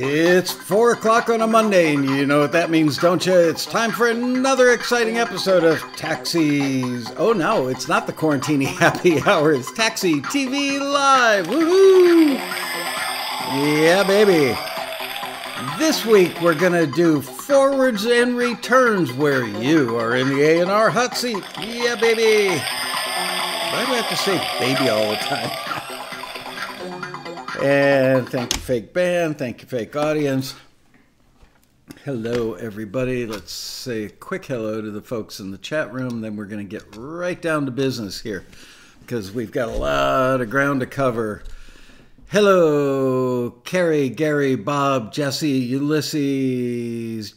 It's 4 o'clock on a Monday, and you know what that means, don't you? It's time for another exciting episode of Taxi's... Oh no, it's not the Quarantini Happy Hour, it's Taxi TV Live! Woohoo! Yeah, baby! This week we're going to do forwards and returns where you are in the A&R hot seat. Yeah, baby! Why do I have to say baby all the time? And thank you, fake band. Thank you, fake audience. Hello, everybody. Let's say a quick hello to the folks in the chat room. Then we're going to get right down to business here because we've got a lot of ground to cover. Hello, Carrie, Gary, Bob, Jesse, Ulysses,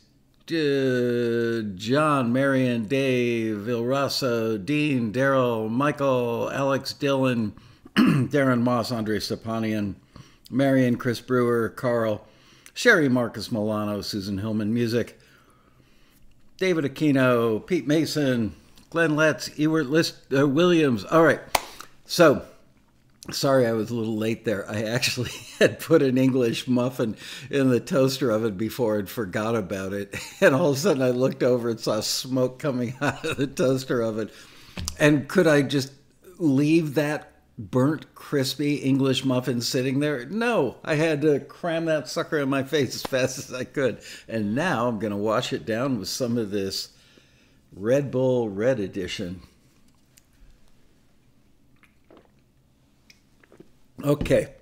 John, Marion, Dave, Vilrasso, Dean, Daryl, Michael, Alex, Dylan, Darren Moss, Andre Stepanian, Marion, Chris Brewer, Carl, Sherry, Marcus Milano, Susan Hillman Music, David Aquino, Pete Mason, Glenn Letts, Ewart List, Williams. All right. So, sorry I was a little late there. I actually had put an English muffin in the toaster oven before and forgot about it. And all of a sudden I looked over and saw smoke coming out of the toaster oven. And could I just leave that burnt, crispy English muffin sitting there? No, I had to cram that sucker in my face as fast as I could. And now I'm going to wash it down with some of this Red Bull Red Edition. Okay,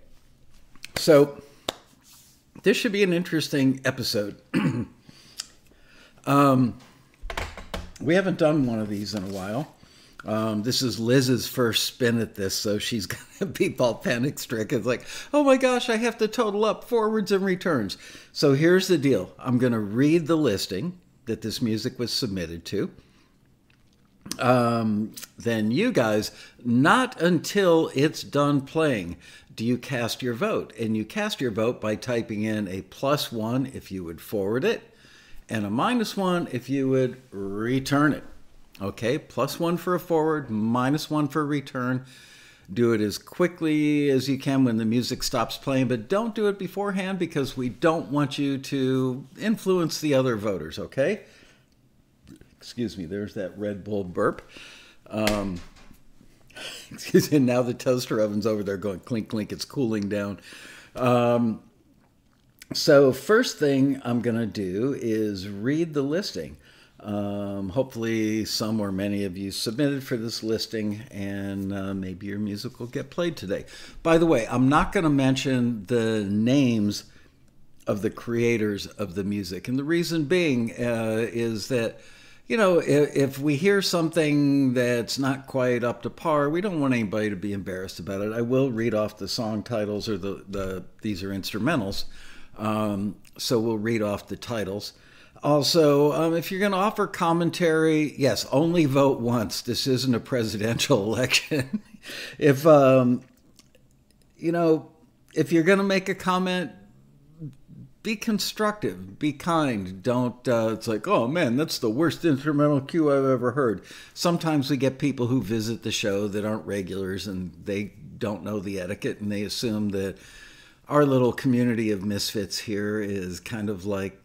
so this should be an interesting episode. We haven't done one of these in a while. This is Liz's first spin at this, so she's going to be all panic-stricken. It's like, oh my gosh, I have to total up forwards and returns. So here's the deal. I'm going to read the listing that this music was submitted to. Then you guys, not until it's done playing, do you cast your vote. And you cast your vote by typing in a +1 if you would forward it, and a -1 if you would return it. Okay, +1 for a forward, -1 for a return. Do it as quickly as you can when the music stops playing, but don't do it beforehand because we don't want you to influence the other voters, okay? Excuse me, there's that Red Bull burp. Excuse me, now the toaster oven's over there going clink, clink, it's cooling down. So first thing I'm going to do is read the listing. Hopefully some or many of you submitted for this listing, and maybe your music will get played today. By the way, I'm not going to mention the names of the creators of the music. And the reason being is that, you know, if we hear something that's not quite up to par, we don't want anybody to be embarrassed about it. I will read off the song titles, or these are instrumentals. So we'll read off the titles. Also, if you're going to offer commentary, yes, only vote once. This isn't a presidential election. If, you know, if you're going to make a comment, be constructive, be kind. Don't, it's like, oh man, that's the worst instrumental cue I've ever heard. Sometimes we get people who visit the show that aren't regulars and they don't know the etiquette, and they assume that our little community of misfits here is kind of like...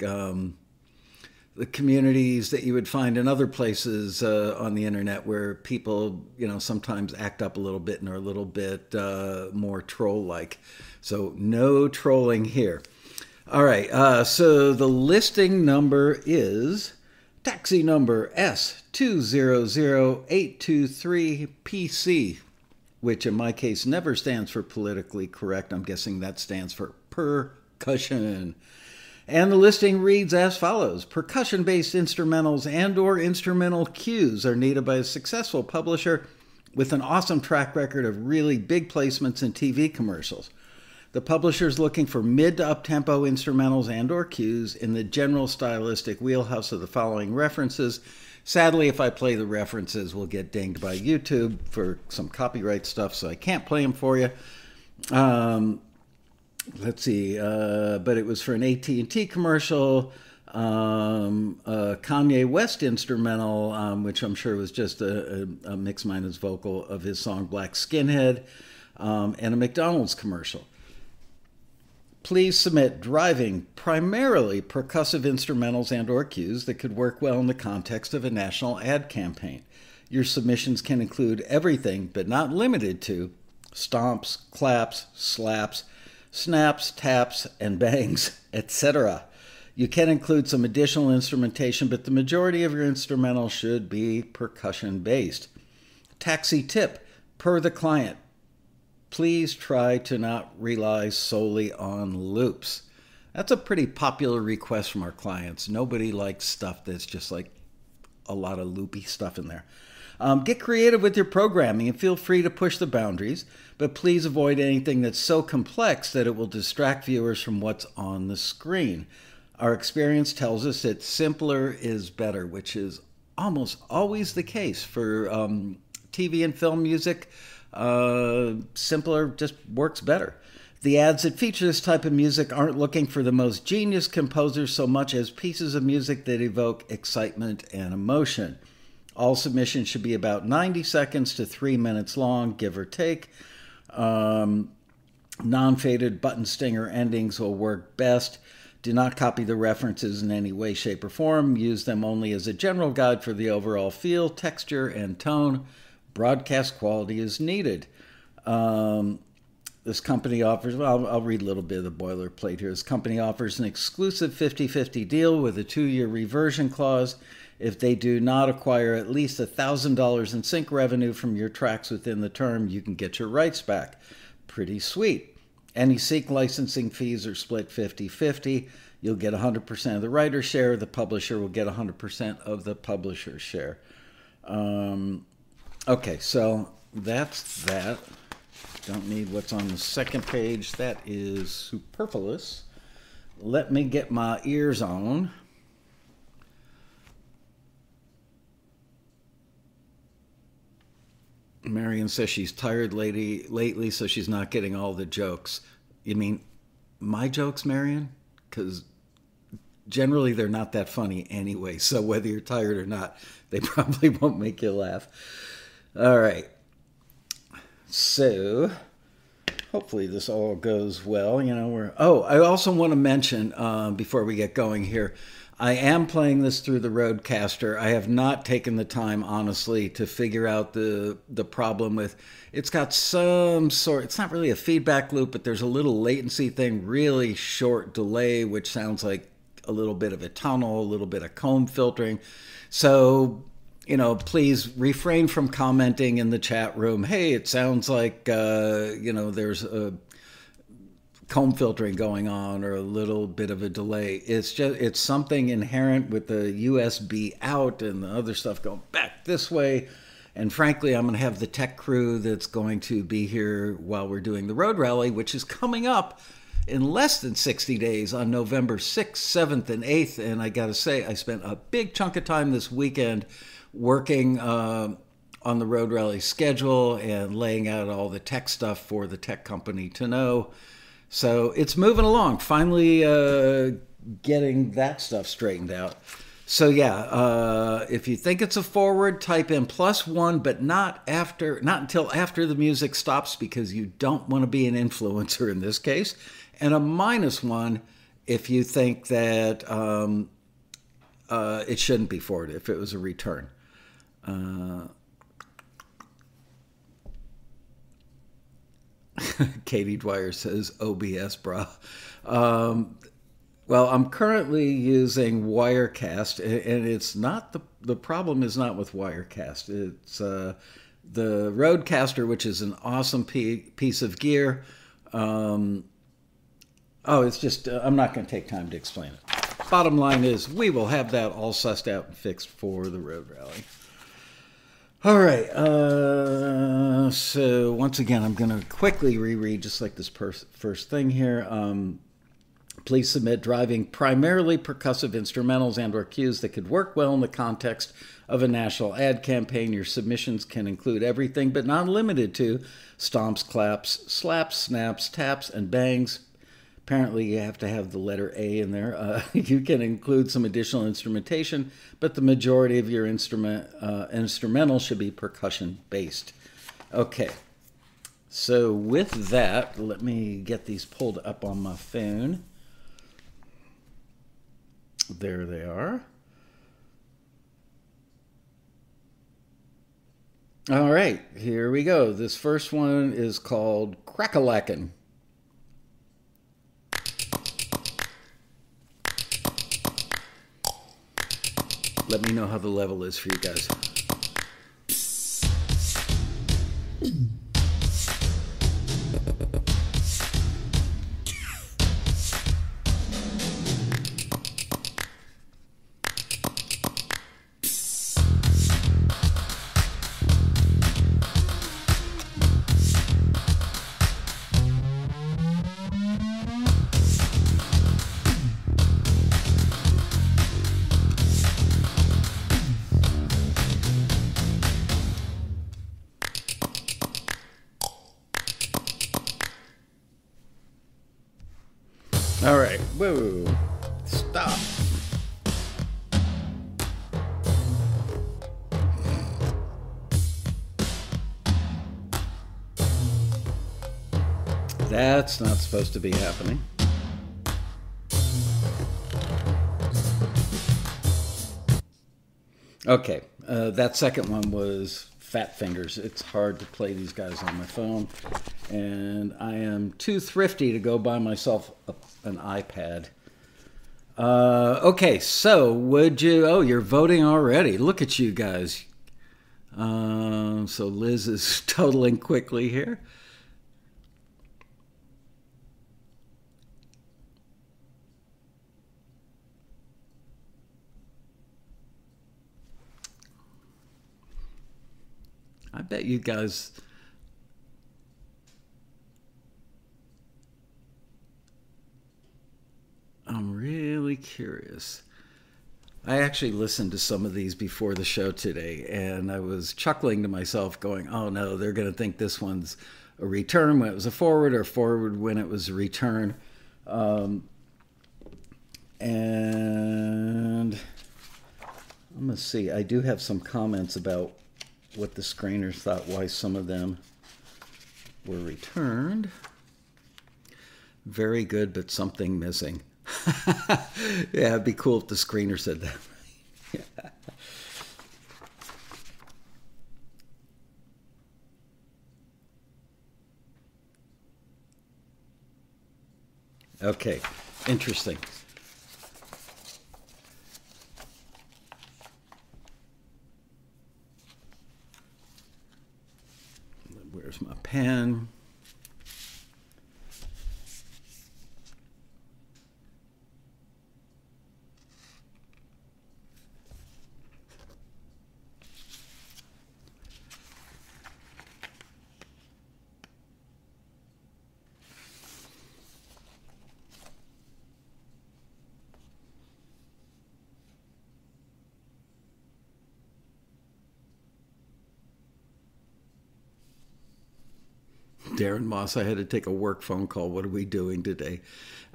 the communities that you would find in other places on the internet, where people, you know, sometimes act up a little bit and are a little bit more troll-like. So no trolling here. All right, so the listing number is taxi number S200823PC, which in my case never stands for politically correct. I'm guessing that stands for percussion. And the listing reads as follows. Percussion-based instrumentals and or instrumental cues are needed by a successful publisher with an awesome track record of really big placements in TV commercials. The publisher is looking for mid to up-tempo instrumentals and or cues in the general stylistic wheelhouse of the following references. Sadly, if I play the references, we'll get dinged by YouTube for some copyright stuff, so I can't play them for you. Let's see, but it was for an AT&T commercial, Kanye West instrumental, which I'm sure was just a mix minus vocal of his song Black Skinhead, and a McDonald's commercial. Please submit driving, primarily percussive instrumentals and or cues that could work well in the context of a national ad campaign. Your submissions can include everything, but not limited to, stomps, claps, slaps, snaps, taps, and bangs, etc. You can include some additional instrumentation, but the majority of your instrumental should be percussion-based. Taxi tip, per the client. Please try to not rely solely on loops. That's a pretty popular request from our clients. Nobody likes stuff that's just like a lot of loopy stuff in there. Get creative with your programming and feel free to push the boundaries, but please avoid anything that's so complex that it will distract viewers from what's on the screen. Our experience tells us that simpler is better, which is almost always the case for TV and film music. Simpler just works better. The ads that feature this type of music aren't looking for the most genius composers so much as pieces of music that evoke excitement and emotion. All submissions should be about 90 seconds to 3 minutes long, give or take. Non-faded button stinger endings will work best. Do not copy the references in any way, shape, or form. Use them only as a general guide for the overall feel, texture, and tone. Broadcast quality is needed. This company offers, well, I'll read a little bit of the boilerplate here. This company offers an exclusive 50/50 deal with a 2-year reversion clause. If they do not acquire at least $1,000 in sync revenue from your tracks within the term, you can get your rights back. Pretty sweet. Any sync licensing fees are split 50/50. You'll get 100% of the writer's share. The publisher will get 100% of the publisher's share. Okay, so that's that. Don't need what's on the second page. That is superfluous. Let me get my ears on. Marion says she's tired lately, so she's not getting all the jokes. You mean my jokes, Marion? Because generally they're not that funny anyway, so whether you're tired or not, they probably won't make you laugh. All right, so hopefully this all goes well. You know, we're, oh, I also want to mention before we get going here, I am playing this through the Rodecaster. I have not taken the time, honestly, to figure out the problem with, it's got some sort, it's not really a feedback loop, but there's a little latency thing, really short delay, which sounds like a little bit of a tunnel, a little bit of comb filtering. So, you know, please refrain from commenting in the chat room, hey, it sounds like, you know, there's a comb filtering going on or a little bit of a delay. It's just, it's something inherent with the USB out and the other stuff going back this way. And frankly, I'm going to have the tech crew that's going to be here while we're doing the Road Rally, which is coming up in less than 60 days on November 6th, 7th, and 8th. And I got to say, I spent a big chunk of time this weekend working on the Road Rally schedule and laying out all the tech stuff for the tech company to know. So it's moving along, finally getting that stuff straightened out. So yeah, if you think it's a forward, type in +1, but not until after the music stops, because you don't want to be an influencer in this case, and a -1 if you think that it shouldn't be forward, if it was a return. Katie Dwyer says, OBS, brah. Well, I'm currently using Wirecast, and it's not the problem is not with Wirecast. It's the Rodecaster, which is an awesome piece of gear. Oh, it's just, I'm not going to take time to explain it. Bottom line is, we will have that all sussed out and fixed for the Road Rally. All right, so once again, I'm going to quickly reread just like this first thing here. Please submit driving, primarily percussive instrumentals and or cues that could work well in the context of a national ad campaign. Your submissions can include everything, but not limited to stomps, claps, slaps, snaps, taps, and bangs. Apparently, you have to have the letter A in there. You can include some additional instrumentation, but the majority of your instrumental should be percussion-based. Okay, So with that, let me get these pulled up on my phone. There they are. All right, here we go. This first one is called Crack-a-Lackin'. Let me know how the level is for you guys. That's not supposed to be happening. Okay, that second one was Fat Fingers. It's hard to play these guys on my phone, and I am too thrifty to go buy myself an iPad. Okay, so would you... Oh, you're voting already. Look at you guys. So Liz is totaling quickly here. I bet you guys... I'm really curious. I actually listened to some of these before the show today, and I was chuckling to myself going, oh no, they're going to think this one's a return when it was a forward, or forward when it was a return. And I'm going to see. I do have some comments about what the screeners thought, why some of them were returned. Very good, but something missing. Yeah, it'd be cool if the screener said that. Yeah. Okay, interesting. Where's my pen? Darren Moss, I had to take a work phone call. What are we doing today?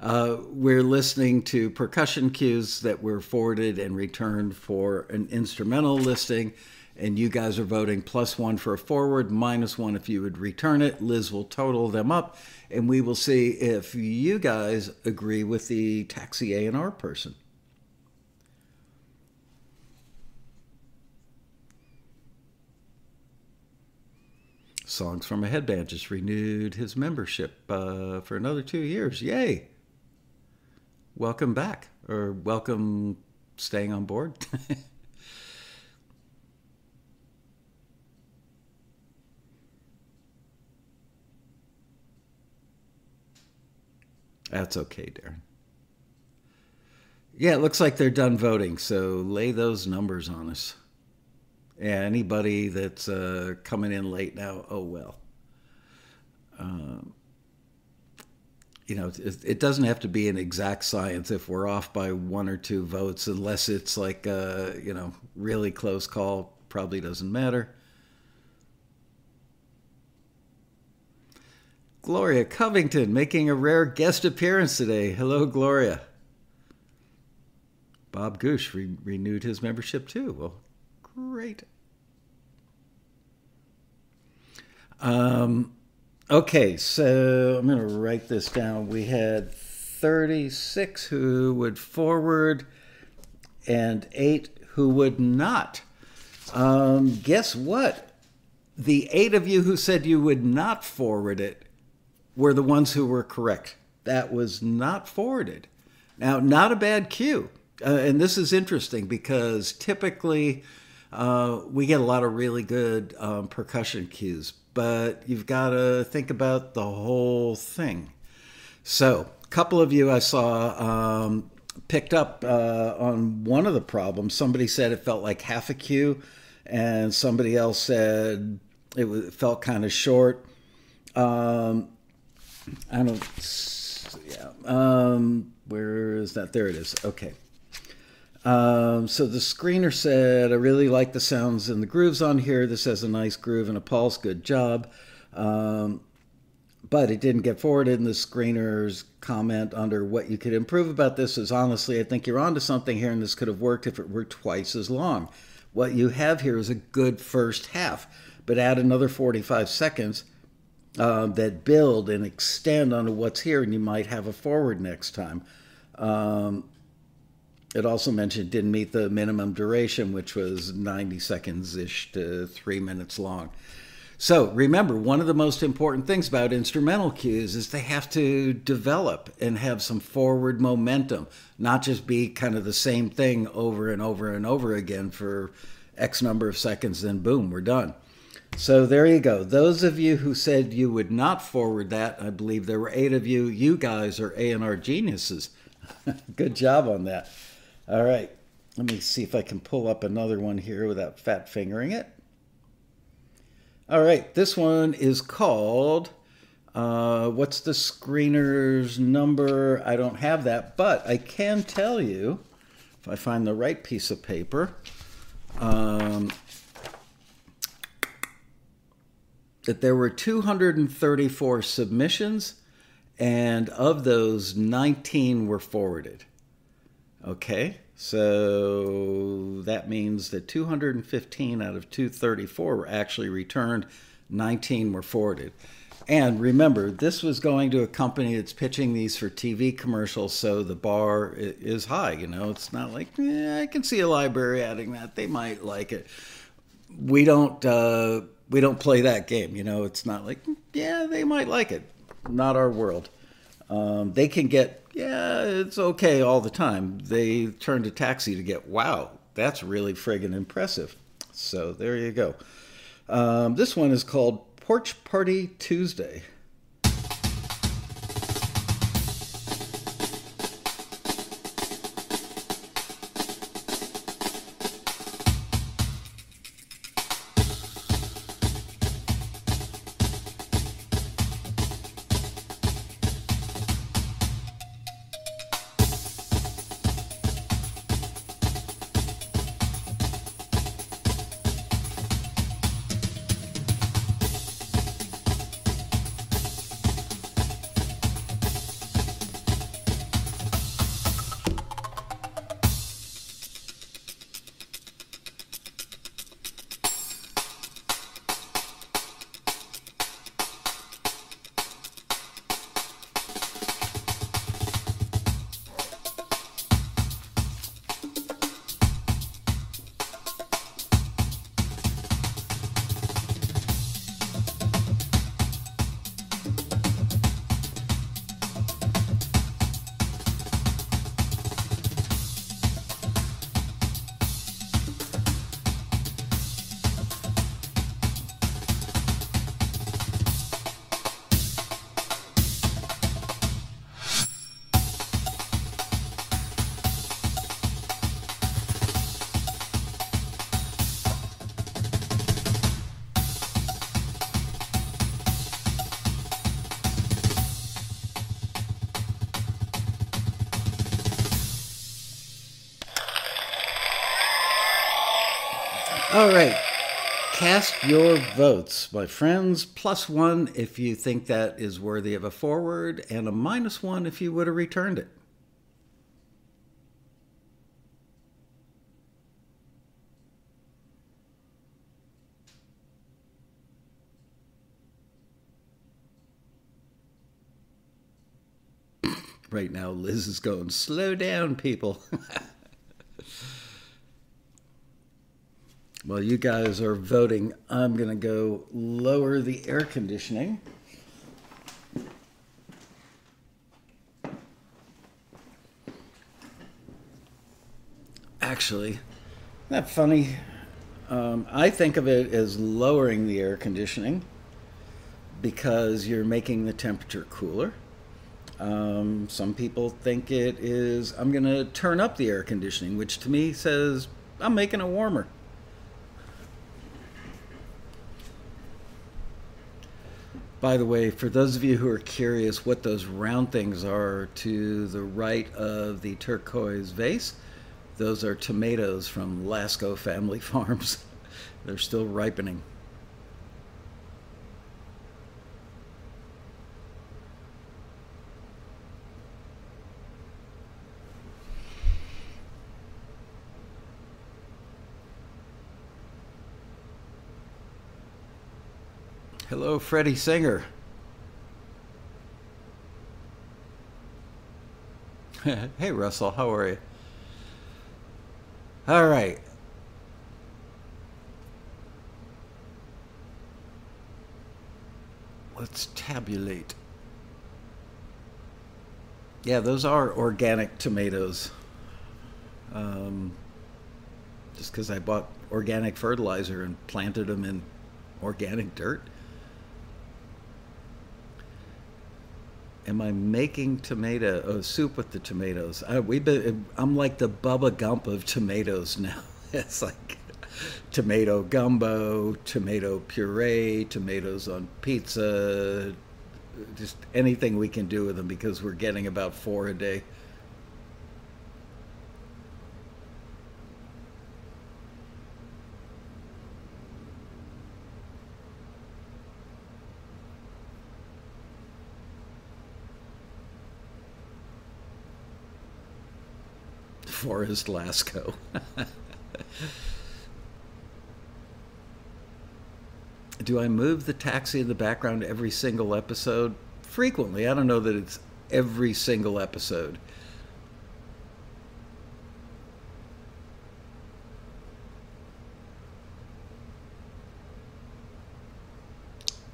We're listening to percussion cues that were forwarded and returned for an instrumental listing, and you guys are voting +1 for a forward, -1 if you would return it. Liz will total them up, and we will see if you guys agree with the Taxi A&R person. Songs from a Headband just renewed his membership for another 2 years. Yay! Welcome back, or welcome staying on board. That's okay, Darren. Yeah, it looks like they're done voting, so lay those numbers on us. Yeah, anybody that's coming in late now, oh well. You know, it doesn't have to be an exact science if we're off by 1 or 2 votes, unless it's like a, you know, really close call, probably doesn't matter. Gloria Covington making a rare guest appearance today. Hello, Gloria. Bob Goosh renewed his membership too. Well, great. Okay, so I'm going to write this down. We had 36 who would forward and 8 who would not. Guess what? The 8 of you who said you would not forward it were the ones who were correct. That was not forwarded. Now, not a bad cue. And this is interesting because typically we get a lot of really good percussion cues, but you've got to think about the whole thing. So a couple of you I saw picked up on one of the problems. Somebody said it felt like half a cue, and somebody else said it felt kind of short. I don't, yeah. Where is that? There it is. Okay. So the screener said, I really like the sounds and the grooves on here. This has a nice groove and a pulse. Good job. But it didn't get forwarded. And the screener's comment under what you could improve about this is, honestly, I think you're onto something here, and this could have worked if it were twice as long. What you have here is a good first half, but add another 45 seconds that build and extend onto what's here, and you might have a forward next time. It also mentioned it didn't meet the minimum duration, which was 90 seconds-ish to 3 minutes long. So remember, one of the most important things about instrumental cues is they have to develop and have some forward momentum, not just be kind of the same thing over and over and over again for X number of seconds, then boom, we're done. So there you go. Those of you who said you would not forward that, I believe there were 8 of you. You guys are A&R geniuses. Good job on that. All right, let me see if I can pull up another one here without fat fingering it. All right, this one is called, what's the screener's number? I don't have that, but I can tell you, if I find the right piece of paper, that there were 234 submissions, and of those, 19 were forwarded. Okay, so that means that 215 out of 234 were actually returned, 19 were forwarded. And remember, this was going to a company that's pitching these for TV commercials, so the bar is high, you know. It's not like, I can see a library adding that. They might like it. We don't play that game, you know. It's not like, they might like it. Not our world. They can get, it's okay all the time. They turn to Taxi to get, wow, that's really friggin' impressive. So there you go. This one is called Porch Party Tuesday. All right, cast your votes, my friends. +1 if you think that is worthy of a forward, and a -1 if you would have returned it. Right now, Liz is going, slow down, people. While you guys are voting, I'm going to go lower the air conditioning. Actually, isn't that funny? I think of it as lowering the air conditioning because you're making the temperature cooler. Some people think it is, I'm going to turn up the air conditioning, which to me says I'm making it warmer. By the way, for those of you who are curious what those round things are to the right of the turquoise vase, those are tomatoes from Lasco Family Farms. They're still ripening. Hello, Freddie Singer. Hey, Russell, how are you? All right. Let's tabulate. Yeah, those are organic tomatoes. Just because I bought organic fertilizer and planted them in organic dirt. Am I making tomato soup with the tomatoes? I'm like the Bubba Gump of tomatoes now. It's like tomato gumbo, tomato puree, tomatoes on pizza, just anything we can do with them because we're getting about 4 a day. Forest Lasco. Do I move the taxi in the background every single episode? Frequently. I don't know that it's every single episode.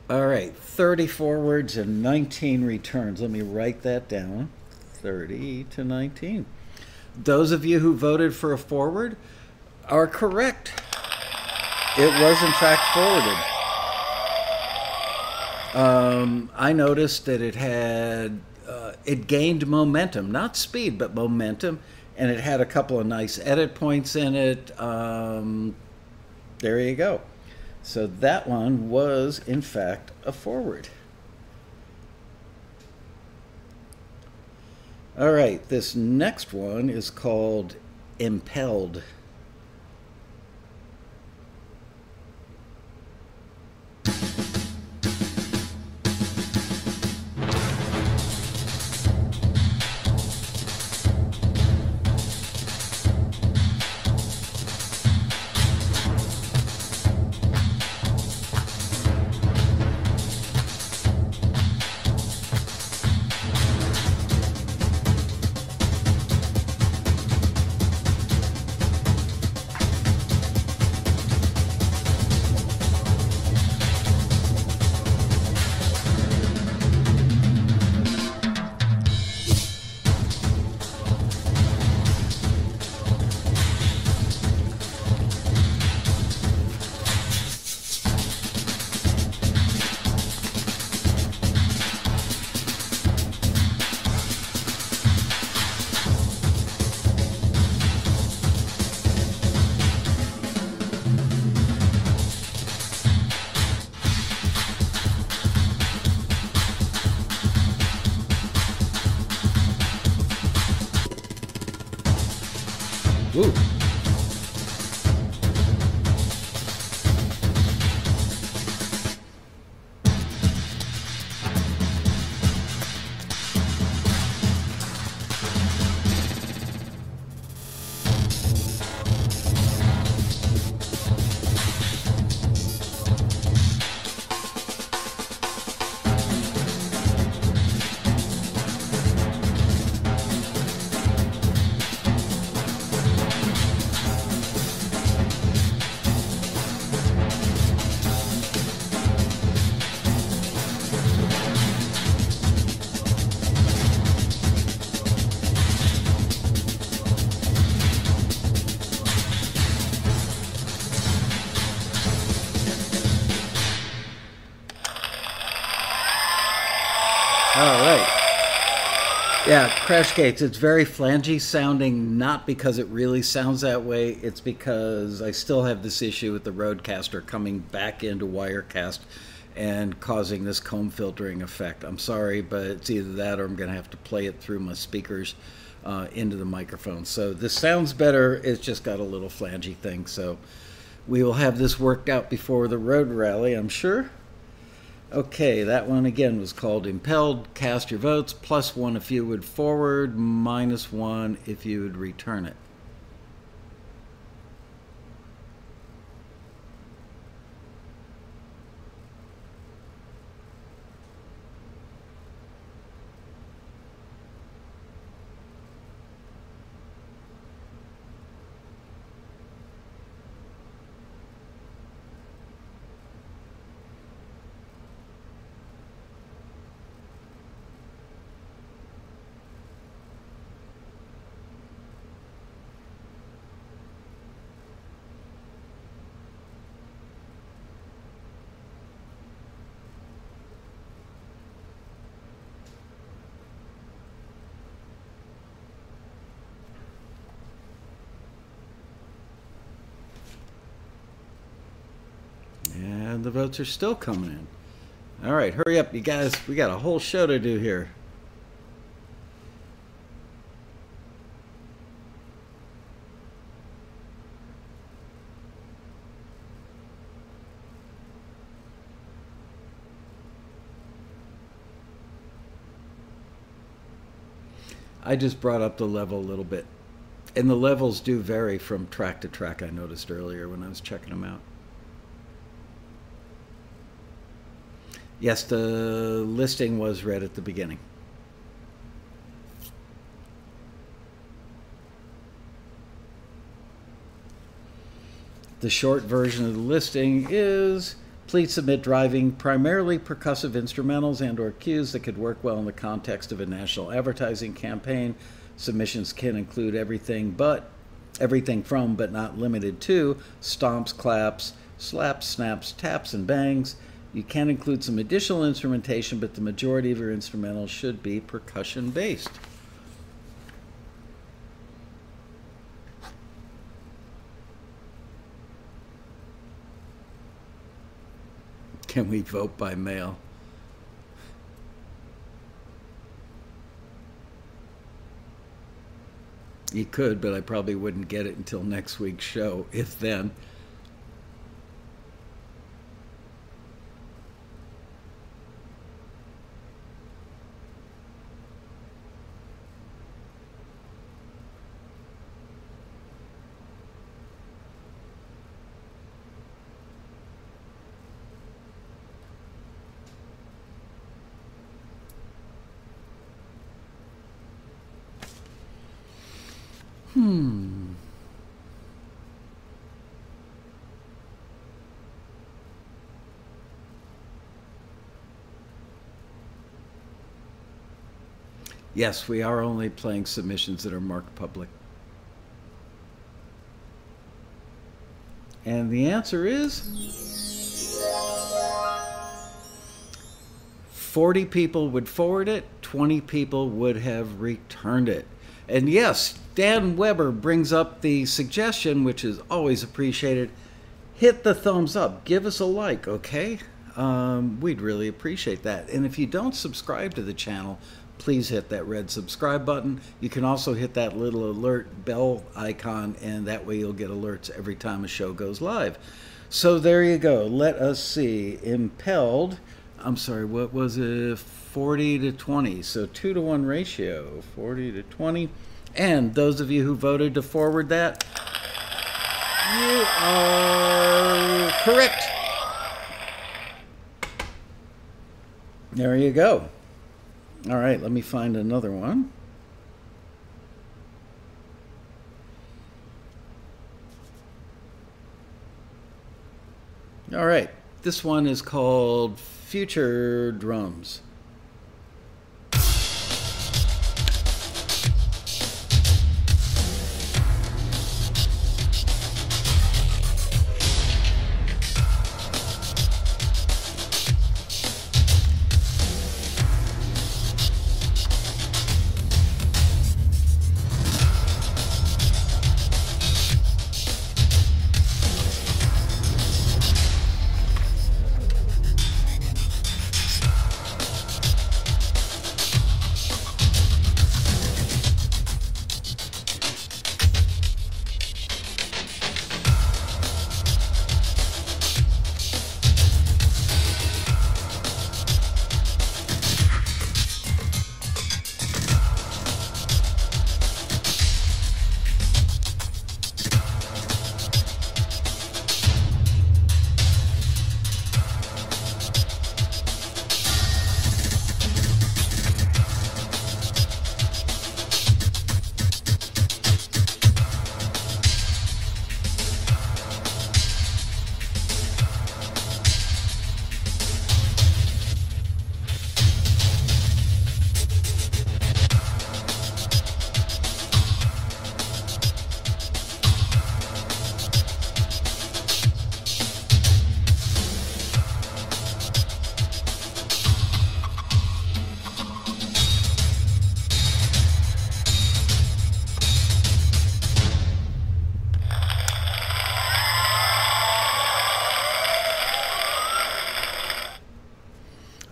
All right, 30 forwards and 19 returns. Let me write that down. 30 to 19. Those of you who voted for a forward are correct. It was, in fact, forwarded. I noticed that it had, it gained momentum, not speed, but momentum, and it had a couple of nice edit points in it. There you go. So that one was, in fact, a forward. All right, this next one is called Impelled. All right. Yeah, Crash Gates. It's very flangy sounding, not because it really sounds that way. It's because I still have this issue with the Rodecaster coming back into Wirecast and causing this comb filtering effect. I'm sorry, but it's either that or I'm going to have to play it through my speakers into the microphone. So this sounds better. It's just got a little flangy thing. So we will have this worked out before the road rally, I'm sure. Okay, that one again was called Impelled. Cast your votes. +1 if you would forward, -1 if you would return it. And the votes are still coming in. All right, hurry up, you guys. We got a whole show to do here. I just brought up the level a little bit. And the levels do vary from track to track, I noticed earlier when I was checking them out. Yes, the listing was read at the beginning. The short version of the listing is, please submit driving primarily percussive instrumentals and/or cues that could work well in the context of a national advertising campaign. Submissions can include everything from, but not limited to, stomps, claps, slaps, snaps, taps, and bangs. You can include some additional instrumentation, but the majority of your instrumentals should be percussion-based. Can we vote by mail? You could, but I probably wouldn't get it until next week's show, if then. Yes, we are only playing submissions that are marked public. And the answer is 40 people would forward it, 20 people would have returned it. And yes, Dan Weber brings up the suggestion, which is always appreciated. Hit the thumbs up, give us a like, okay? We'd really appreciate that. And if you don't subscribe to the channel, please hit that red subscribe button. You can also hit that little alert bell icon, and that way you'll get alerts every time a show goes live. So there you go. Let us see. Impelled. I'm sorry, what was it? 40 to 20. So 2-to-1 ratio, 40 to 20. And those of you who voted to forward that, you are correct. There you go. All right, let me find another one. All right, this one is called Future Drums.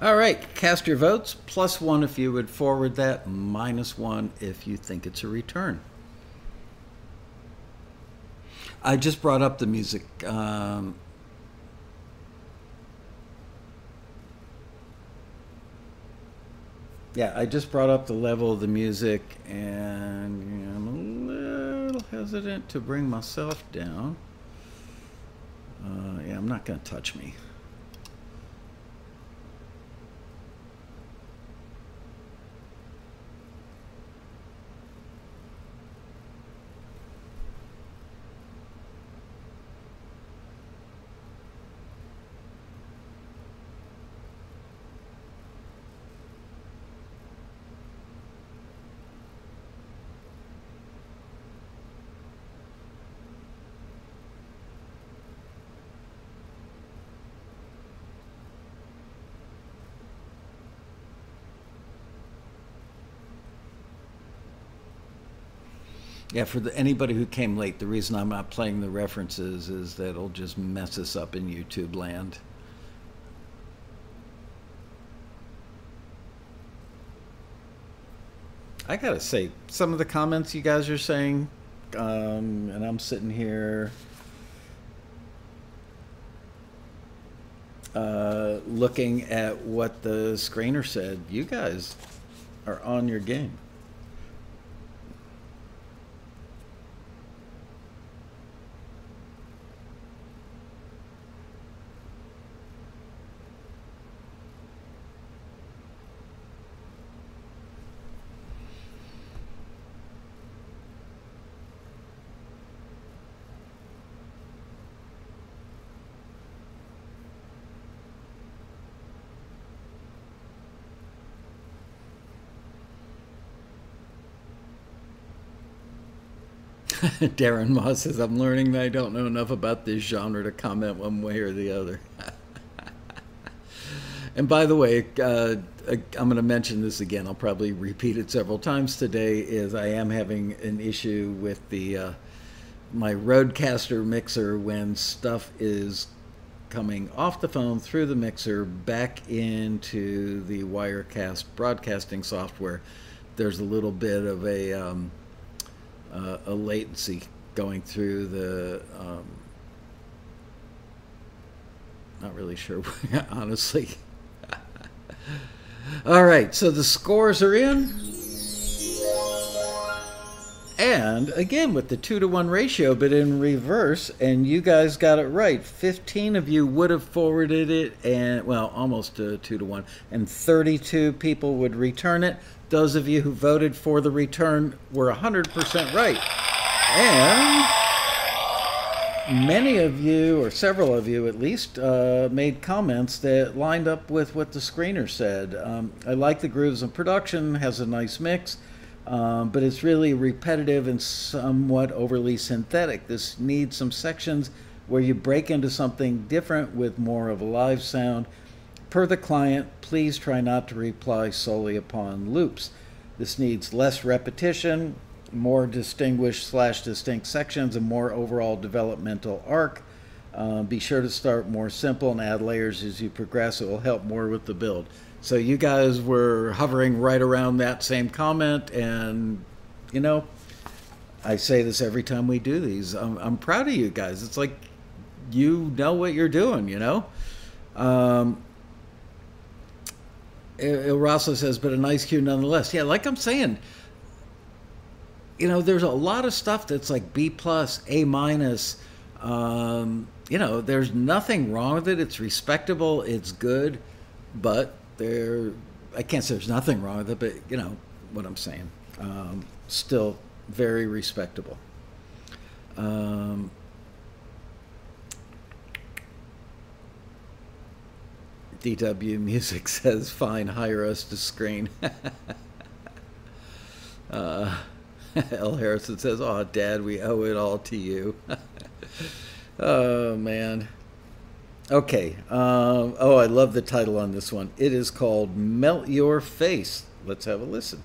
All right, cast your votes. +1 if you would forward that, -1 if you think it's a return. I just brought up the music. Yeah, I just brought up the level of the music, and I'm a little hesitant to bring myself down. Yeah, I'm not going to touch me. Yeah, for anybody who came late, the reason I'm not playing the references is that it'll just mess us up in YouTube land. I gotta say, some of the comments you guys are saying, and I'm sitting here looking at what the screener said, you guys are on your game. Darren Moss says, I'm learning that I don't know enough about this genre to comment one way or the other. And by the way, I'm going to mention this again. I'll probably repeat it several times today, is I am having an issue with the my Rodecaster mixer when stuff is coming off the phone through the mixer back into the Wirecast broadcasting software. There's a little bit of a latency going through the, not really sure, honestly. All right, so the scores are in. And again, with the 2-to-1 ratio, but in reverse, and you guys got it right. 15 of you would have forwarded it, and well, almost a 2-to-1, and 32 people would return it. Those of you who voted for the return were 100% right. And many of you, or several of you at least, made comments that lined up with what the screener said. I like the grooves and production, has a nice mix, but it's really repetitive and somewhat overly synthetic. This needs some sections where you break into something different with more of a live sound. Per the client, please try not to rely solely upon loops. This needs less repetition, more distinguished / distinct sections, and more overall developmental arc. Be sure to start more simple and add layers as you progress. It will help more with the build. So you guys were hovering right around that same comment, and you know, I say this every time we do these. I'm proud of you guys. It's like you know what you're doing, you know? Il Rosso says, but a nice cue nonetheless. Yeah, like I'm saying, you know, there's a lot of stuff that's like B+, A-, you know, there's nothing wrong with it. It's respectable, it's good, but there, I can't say there's nothing wrong with it, but you know what I'm saying. Still very respectable. DW Music says, fine, hire us to screen. L. Harrison says, oh, Dad, we owe it all to you. Oh, man. Okay. Oh, I love the title on this one. It is called Melt Your Face. Let's have a listen.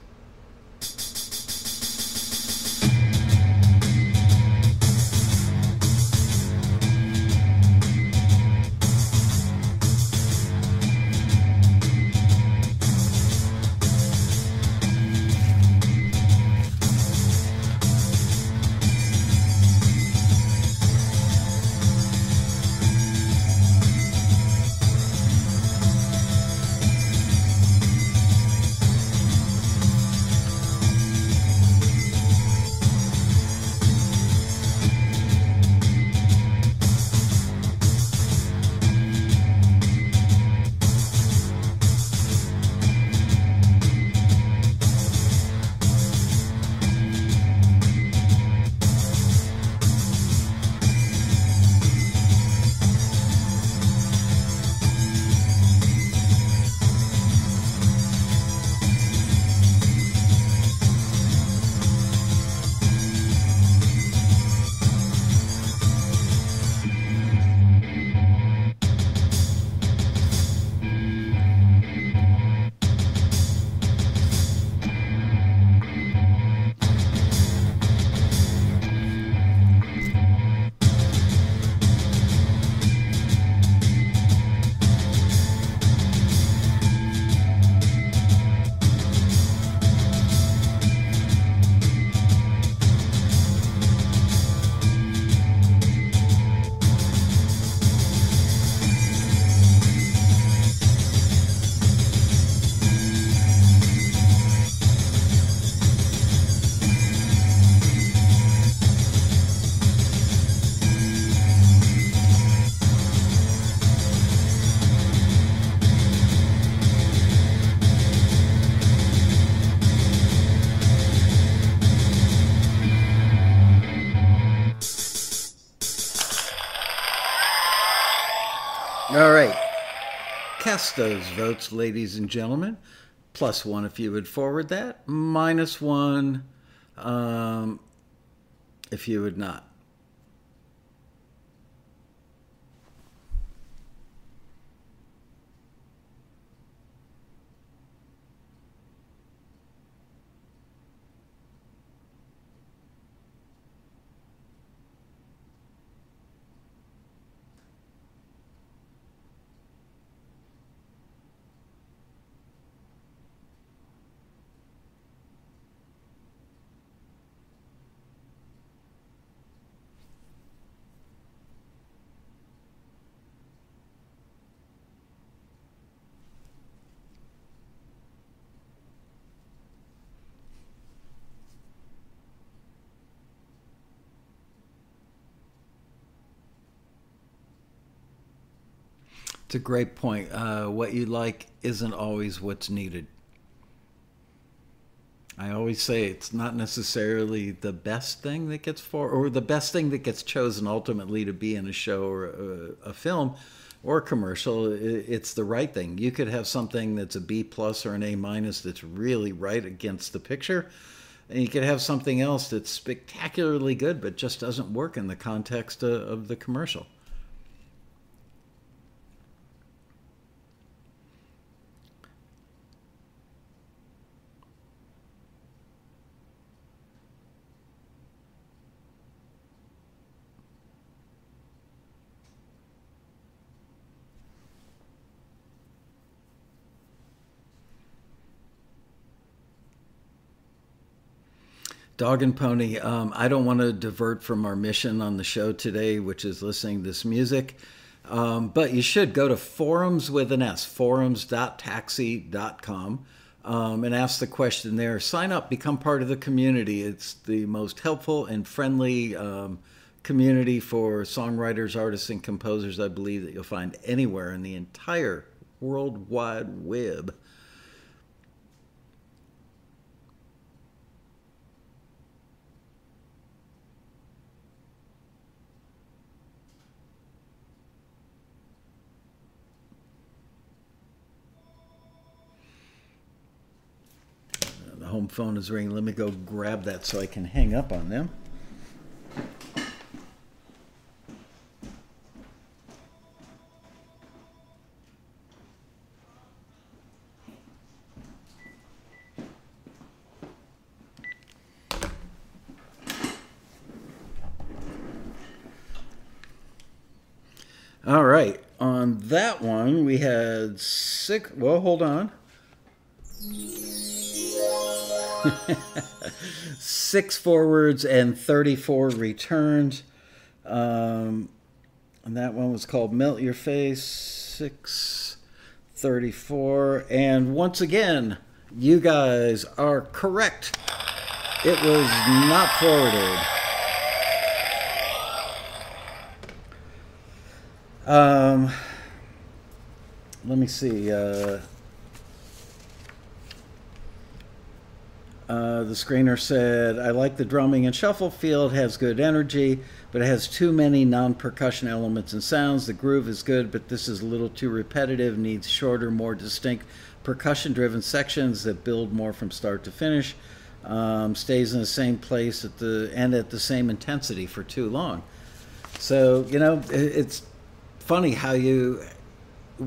All right. Cast those votes, ladies and gentlemen. +1 if you would forward that. -1 if you would not. It's a great point. What you like isn't always what's needed. I always say it's not necessarily the best thing that gets or the best thing that gets chosen ultimately to be in a show or a film or a commercial. It's the right thing. You could have something that's a B+ or an A- that's really right against the picture. And you could have something else that's spectacularly good, but just doesn't work in the context of the commercial. Dog and Pony, I don't want to divert from our mission on the show today, which is listening to this music, but you should go to forums with an S, forums.taxi.com, and ask the question there. Sign up, become part of the community. It's the most helpful and friendly community for songwriters, artists, and composers, I believe, that you'll find anywhere in the entire World Wide Web. Home phone is ringing. Let me go grab that so I can hang up on them. All right. On that one, we had six. Well, hold on. 6 forwards and 34 returns. And that one was called Melt Your Face, 634. And once again, you guys are correct. It was not forwarded. Let me see. The screener said, I like the drumming and shuffle feel. It has good energy, but it has too many non-percussion elements and sounds. The groove is good, but this is a little too repetitive, needs shorter, more distinct percussion-driven sections that build more from start to finish, stays in the same place at the and at the same intensity for too long. So, you know, it's funny how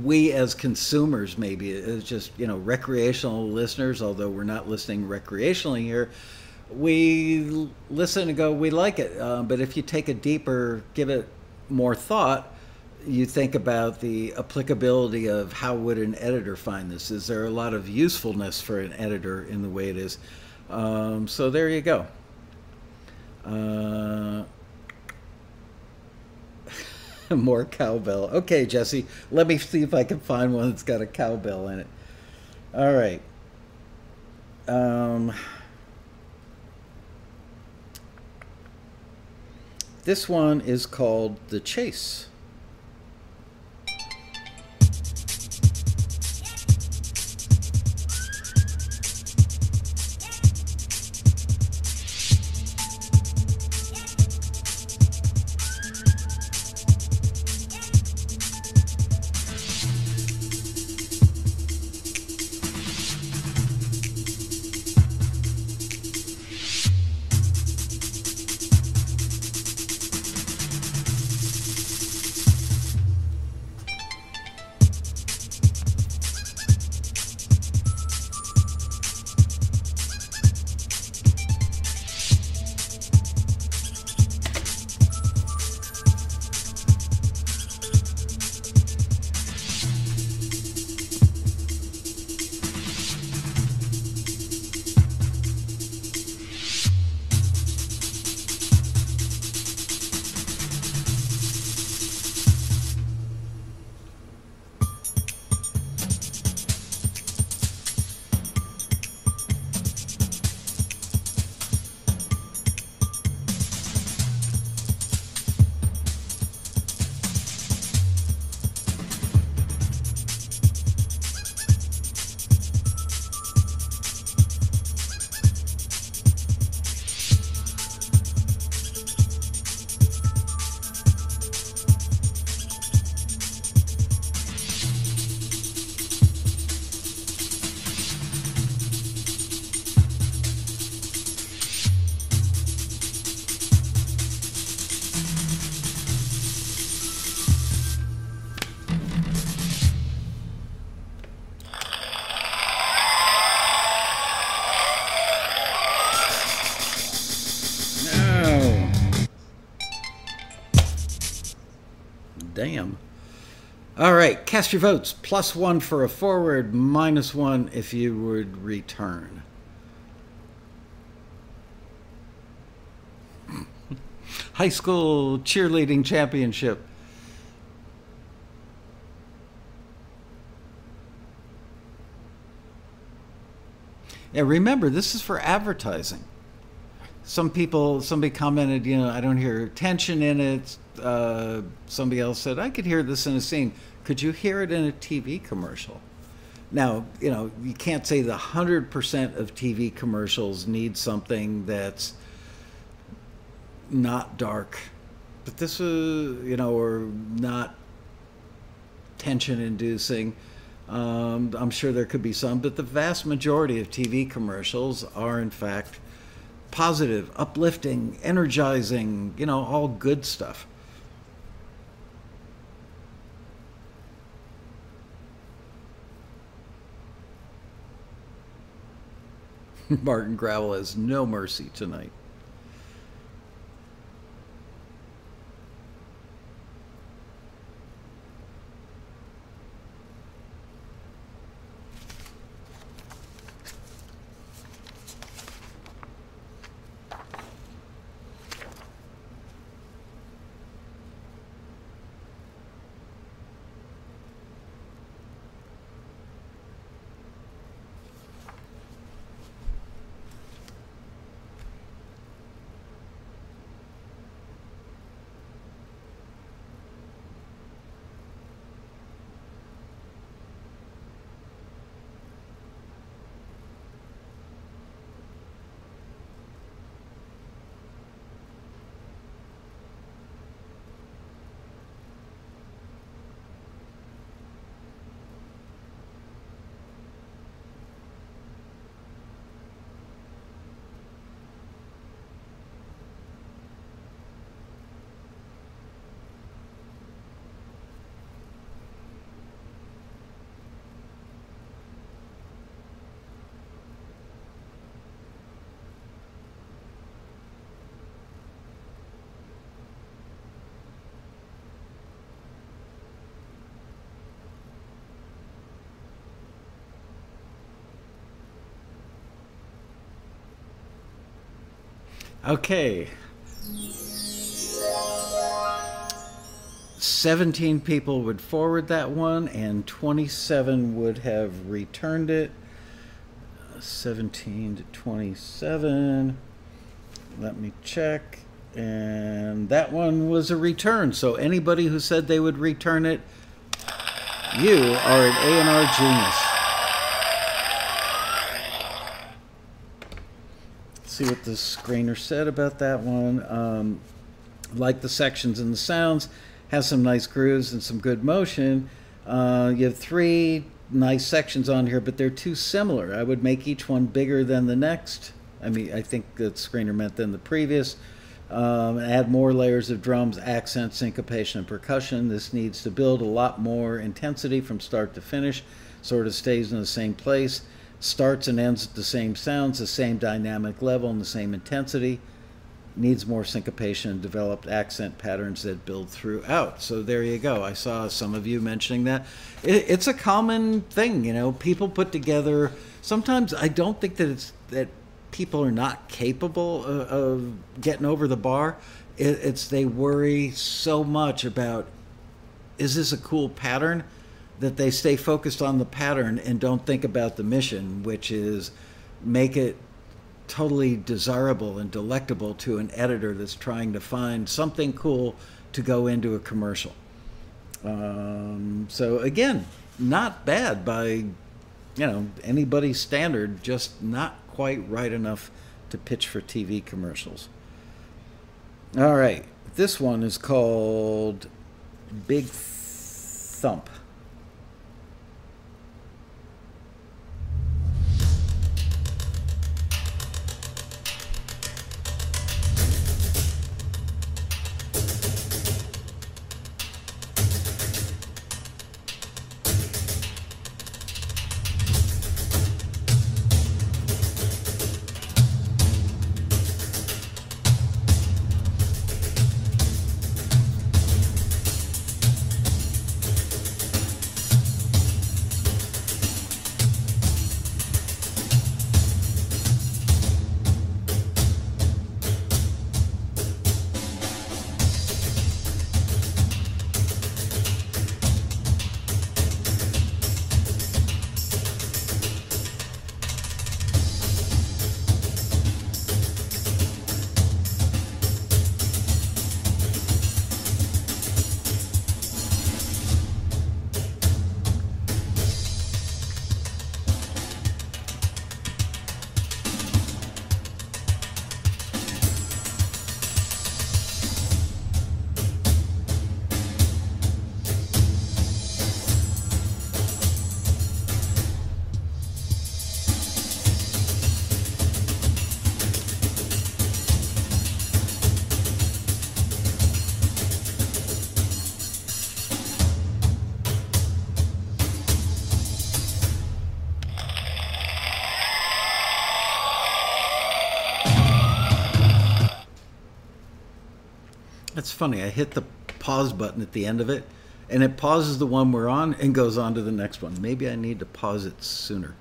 we as consumers, maybe it's just, you know, recreational listeners, although we're not listening recreationally here, we listen and go, we like it, but if you take a deeper, give it more thought, you think about the applicability of how would an editor find this. Is there a lot of usefulness for an editor in the way it is? So there you go. More cowbell. Okay, Jesse, let me see if I can find one that's got a cowbell in it. All right. This one is called The Chase. damn. All right, cast your votes. +1 for a forward, -1 if you would return. High school cheerleading championship. Yeah, remember, this is for advertising. Somebody commented, you know, I don't hear tension in it. Somebody else said, I could hear this in a scene. Could you hear it in a TV commercial? Now, you know, you can't say the 100% of TV commercials need something that's not dark, but this is, you know, or not tension inducing. I'm sure there could be some, but the vast majority of TV commercials are in fact positive, uplifting, energizing, you know, all good stuff. Martin Gravel has no mercy tonight. Okay, 17 people would forward that one and 27 would have returned it. 17 to 27, let me check, and that one was a return. So anybody who said they would return it, you are an A&R genius. See what the screener said about that one. Like the sections and the sounds, has some nice grooves and some good motion. You have 3 nice sections on here, but they're too similar. I would make each one bigger than the next. I mean, I think the screener meant than the previous. Add more layers of drums, accent, syncopation, and percussion. This needs to build a lot more intensity from start to finish. Sort of stays in the same place. Starts and ends at the same sounds, the same dynamic level, and the same intensity. Needs more syncopation and developed accent patterns that build throughout. So there you go. I saw some of you mentioning that. It's a common thing, you know. People put together. Sometimes I don't think that it's that people are not capable of getting over the bar. It's they worry so much about, is this a cool pattern, that they stay focused on the pattern and don't think about the mission, which is make it totally desirable and delectable to an editor that's trying to find something cool to go into a commercial. So again, not bad by, you know, anybody's standard, just not quite right enough to pitch for TV commercials. All right, this one is called Big Thump. That's funny. I hit the pause button at the end of it, and it pauses the one we're on and goes on to the next one. Maybe I need to pause it sooner.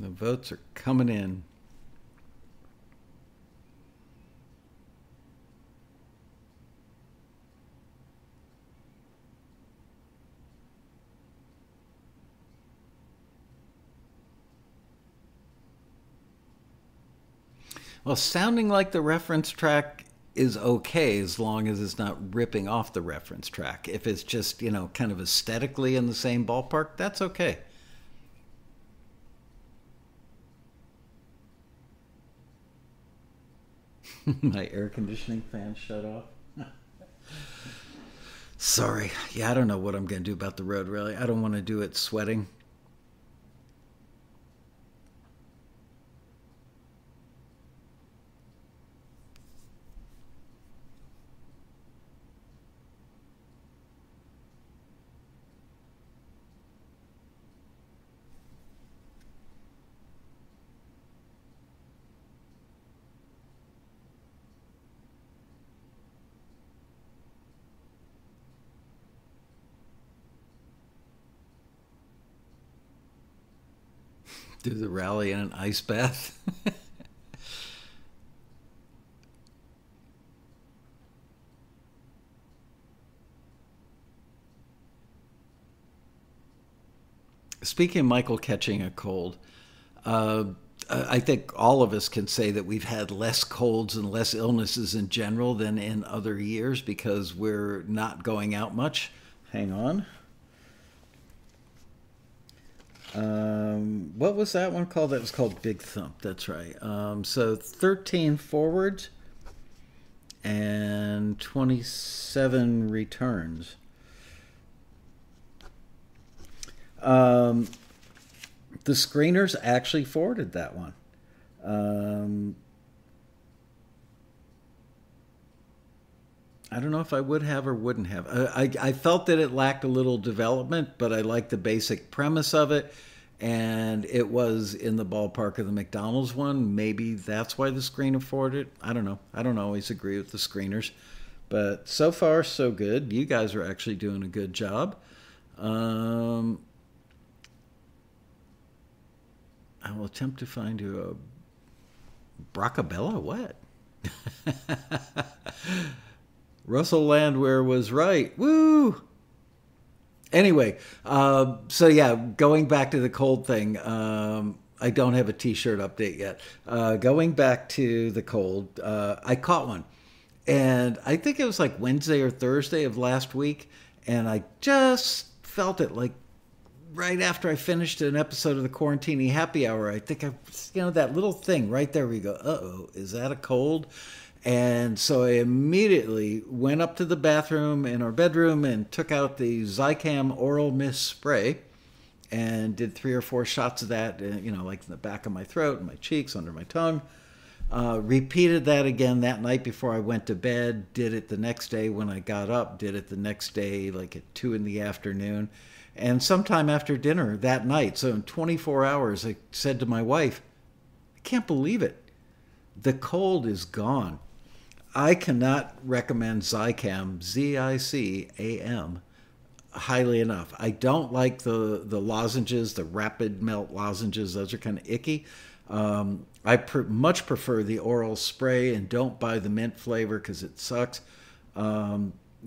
The votes are coming in. Well, sounding like the reference track is okay as long as it's not ripping off the reference track. If it's just, you know, kind of aesthetically in the same ballpark, that's okay. My air conditioning fan shut off. Sorry. Yeah, I don't know what I'm going to do about the road rally. I don't want to do it sweating. Do the rally in an ice bath. Speaking of Michael catching a cold, I think all of us can say that we've had less colds and less illnesses in general than in other years because we're not going out much. Hang on. What was that one called? That was called Big Thump. That's right. So 13 forwards and 27 returns. The screeners actually forwarded that one. I don't know if I would have or wouldn't have. I felt that it lacked a little development, but I liked the basic premise of it. And it was in the ballpark of the McDonald's one. Maybe that's why the screener forwarded it. I don't know. I don't always agree with the screeners. But so far, so good. You guys are actually doing a good job. I will attempt to find you a Brocabella. What? Russell Landwehr was right. Woo! Anyway, so yeah, going back to the cold thing, I don't have a t-shirt update yet. Going back to the cold, I caught one. And I think it was like Wednesday or Thursday of last week. And I just felt it like right after I finished an episode of the Quarantini Happy Hour. I think, you know, that little thing right there where you go, uh-oh, is that a cold? And so I immediately went up to the bathroom in our bedroom and took out the Zicam oral mist spray and did 3 or 4 shots of that, you know, like in the back of my throat and my cheeks, under my tongue. Repeated that again that night before I went to bed, did it the next day when I got up, did it the next day like at 2 in the afternoon and sometime after dinner that night. So in 24 hours, I said to my wife, I can't believe it. The cold is gone. I cannot recommend Zicam, Z-I-C-A-M, highly enough. I don't like the lozenges, the rapid melt lozenges. Those are kind of icky. I much prefer the oral spray and don't buy the mint flavor because it sucks.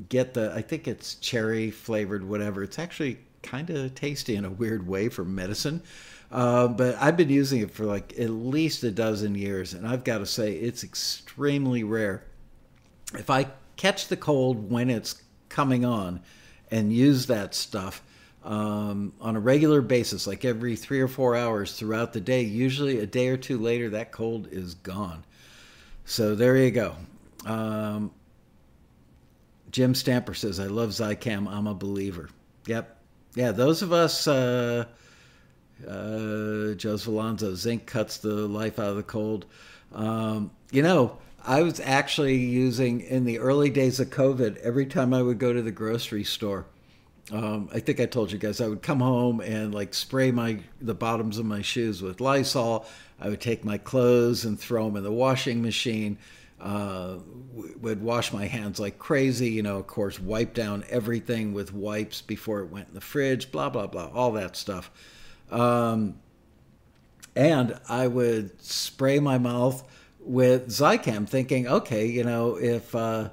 Get the, I think it's cherry flavored whatever. It's actually kind of tasty in a weird way for medicine. But I've been using it for like at least a dozen years, and I've got to say it's extremely rare. If I catch the cold when it's coming on and use that stuff, on a regular basis, like every 3 or 4 hours throughout the day, usually a day or two later, that cold is gone. So there you go. Jim Stamper says, I love Zicam. I'm a believer. Yep. Yeah, those of us, Joseph Alonso, zinc cuts the life out of the cold. You know, I was actually using, in the early days of COVID, every time I would go to the grocery store, I think I told you guys, I would come home and like spray the bottoms of my shoes with Lysol. I would take my clothes and throw them in the washing machine. Would wash my hands like crazy, you know, of course, wipe down everything with wipes before it went in the fridge, blah, blah, blah, all that stuff. And I would spray my mouth with Zicam, thinking, okay, you know, if COVID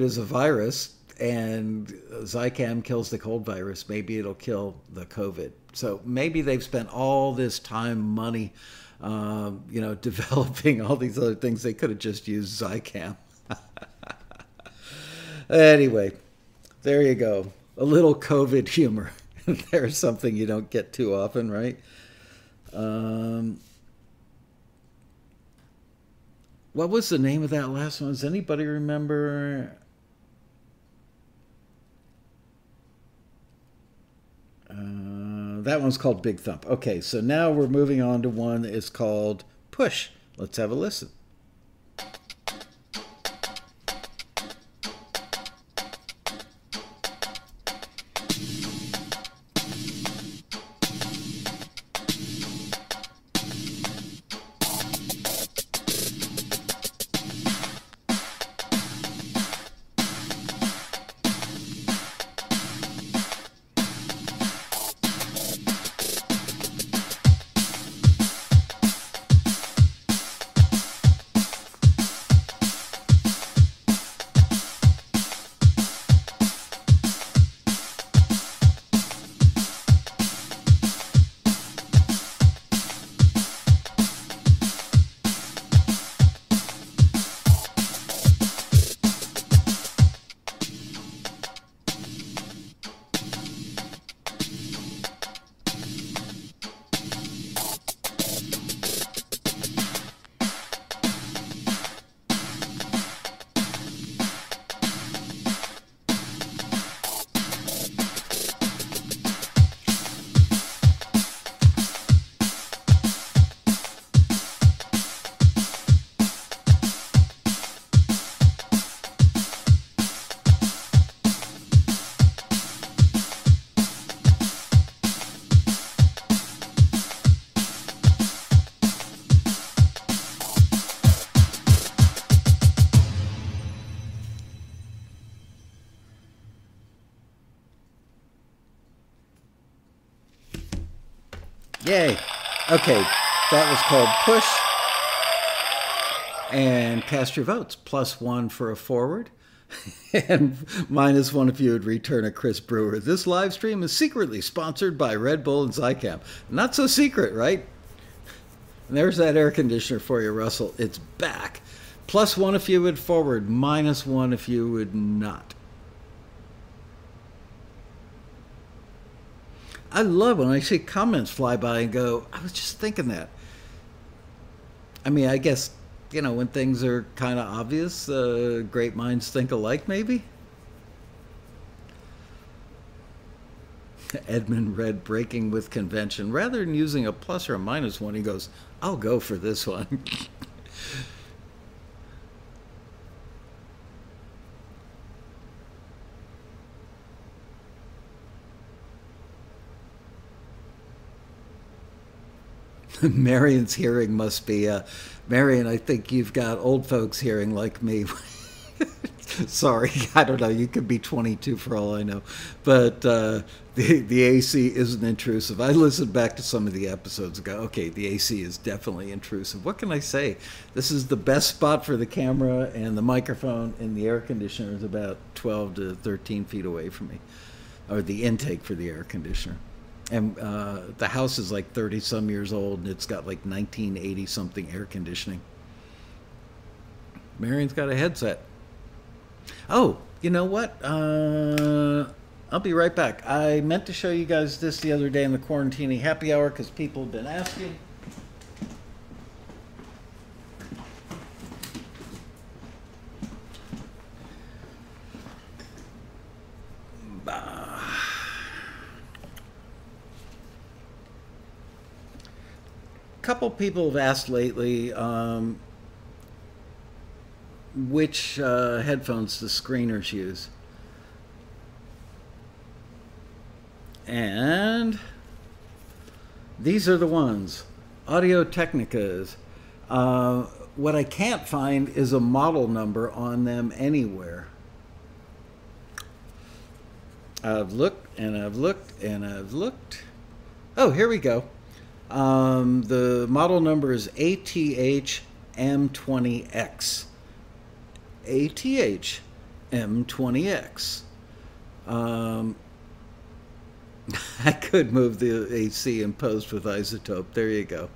is a virus and Zicam kills the cold virus, maybe it'll kill the COVID. So maybe they've spent all this time, money, you know, developing all these other things. They could have just used Zicam. Anyway, there you go. A little COVID humor. There's something you don't get too often, right? What was the name of that last one? Does anybody remember? That one's called Big Thump. Okay, so now we're moving on to one that is called Push. Let's have a listen. Yay. Okay, that was called Push. And cast your votes. +1 for a forward. And -1 if you would return a Chris Brewer. This live stream is secretly sponsored by Red Bull and Zicam. Not so secret, right? And there's that air conditioner for you, Russell. It's back. +1 if you would forward. -1 if you would not. I love when I see comments fly by and go, I was just thinking that. I mean, I guess, you know, when things are kind of obvious, great minds think alike, maybe. Edmund read Breaking with Convention. Rather than using a +1 or -1, he goes, I'll go for this one. Marion's hearing must be, Marion, I think you've got old folks hearing like me. Sorry, I don't know. You could be 22 for all I know. But the AC isn't intrusive. I listened back to some of the episodes and go, okay, the AC is definitely intrusive. What can I say? This is the best spot for the camera and the microphone, and the air conditioner is about 12 to 13 feet away from me, or the intake for the air conditioner. And the house is like 30-some years old, and it's got like 1980-something air conditioning. Marion's got a headset. Oh, you know what? I'll be right back. I meant to show you guys this the other day in the quarantini happy hour because people have been asking. Couple people have asked lately which headphones the screeners use, and these are the ones, Audio Technicas. What I can't find is a model number on them anywhere. I've looked and I've looked and I've looked. Oh, here we go. The model number is ATH-M20X. ATH-M20X. I could move the AC and post with iZotope. There you go.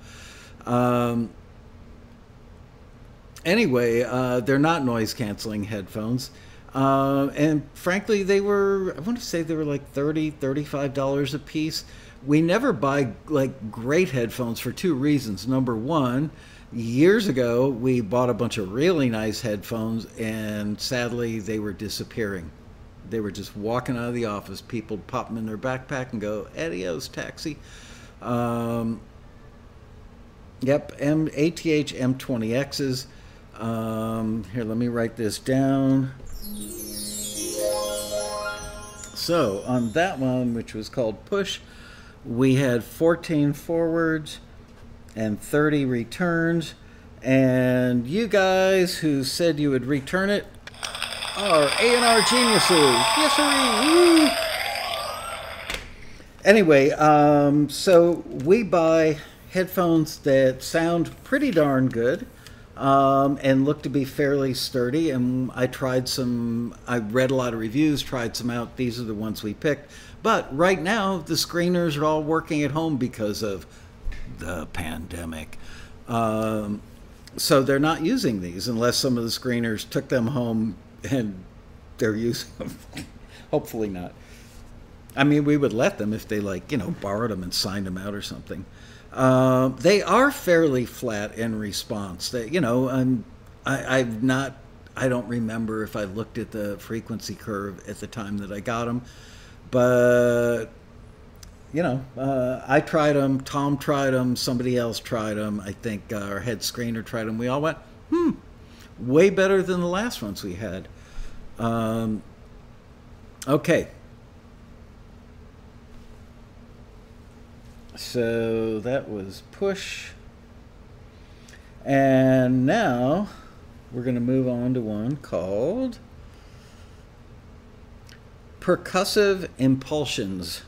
Anyway, they're not noise-canceling headphones. And frankly, they were, I want to say they were like $30, $35 a piece. We never buy like great headphones for two reasons. Number one, years ago, we bought a bunch of really nice headphones and sadly they were disappearing. They were just walking out of the office. People pop them in their backpack and go, adios, taxi. Yep, ATH-M20Xs. Here, let me write this down. So on that one, which was called Push, we had 14 forwards and 30 returns, and you guys who said you would return it are A&R geniuses. Yes, sir. Anyway, so we buy headphones that sound pretty darn good and look to be fairly sturdy, and I tried some, I read a lot of reviews, tried some out. These are the ones we picked. But right now, the screeners are all working at home because of the pandemic. So they're not using these unless some of the screeners took them home and they're using them. Hopefully not. I mean, we would let them if they, like, you know, borrowed them and signed them out or something. They are fairly flat in response. They, you know, I don't remember if I looked at the frequency curve at the time that I got them. But, you know, I tried them, Tom tried them, somebody else tried them. I think our head screener tried them. We all went, way better than the last ones we had. Okay. So that was Push. And now we're going to move on to one called Percussive Impulsions.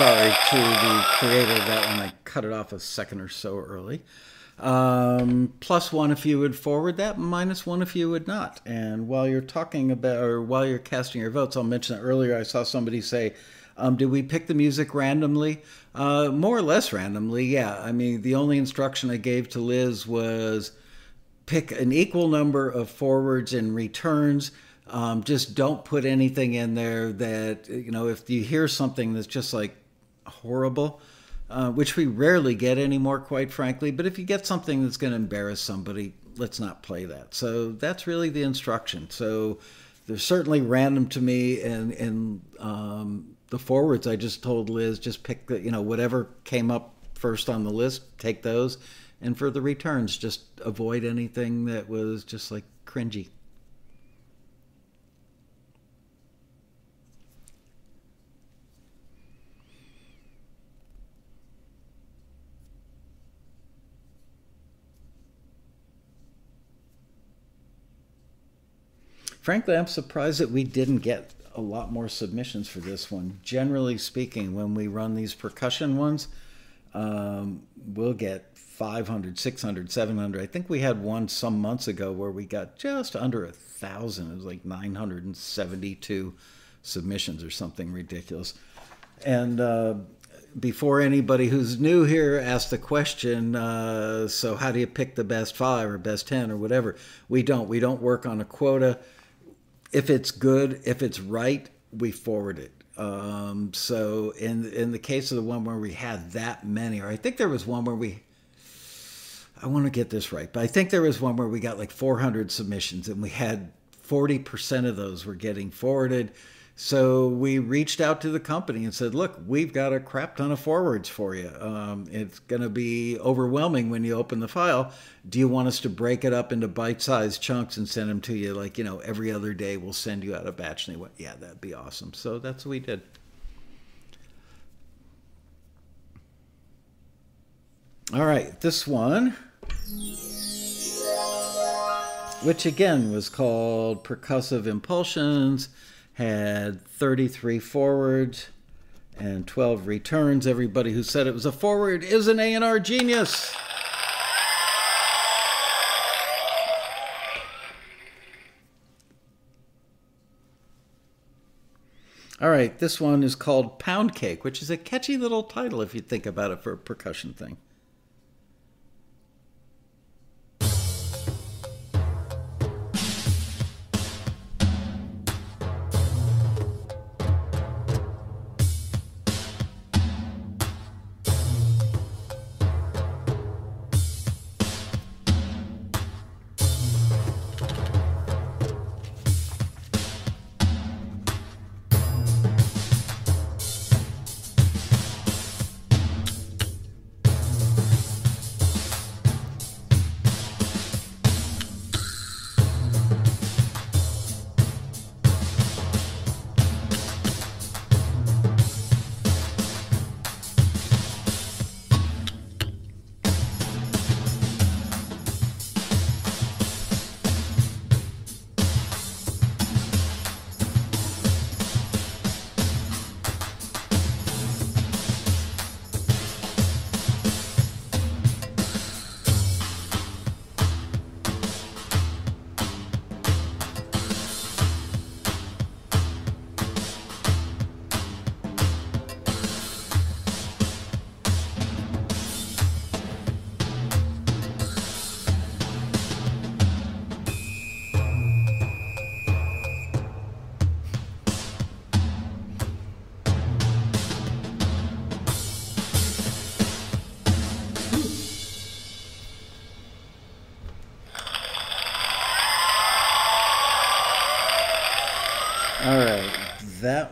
sorry to the creator of that one. I cut it off a second or so early. +1 if you would forward that, -1 if you would not. And while you're talking about, or while you're casting your votes, I'll mention that earlier I saw somebody say, did we pick the music randomly? More or less randomly, yeah. I mean, the only instruction I gave to Liz was pick an equal number of forwards and returns. Just don't put anything in there that, you know, if you hear something that's just like horrible, which we rarely get anymore, quite frankly. But if you get something that's going to embarrass somebody, let's not play that. So that's really the instruction. So they're certainly random to me. And the forwards, I just told Liz, just pick the, you know, whatever came up first on the list, take those. And for the returns, just avoid anything that was just like cringy. Frankly, I'm surprised that we didn't get a lot more submissions for this one. Generally speaking, when we run these percussion ones, we'll get 500, 600, 700. I think we had one some months ago where we got just under 1,000. It was like 972 submissions or something ridiculous. And before anybody who's new here asks the question, so how do you pick the best 5 or best 10 or whatever? We don't. We don't work on a quota. If it's good, if it's right, we forward it. So in the case of the one where we had that many, or I think there was one where we, I want to get this right, but I think there was one where we got like 400 submissions and we had 40% of those were getting forwarded. So we reached out to the company and said, look, we've got a crap ton of forwards for you. It's going to be overwhelming when you open the file. Do you want us to break it up into bite-sized chunks and send them to you? Like, you know, every other day we'll send you out a batch. And they went, yeah, that'd be awesome. So that's what we did. All right, this one, which again was called Percussive Impulsions, had 33 forwards and 12 returns. Everybody who said it was a forward is an A&R genius. All right, this one is called Pound Cake, which is a catchy little title if you think about it for a percussion thing.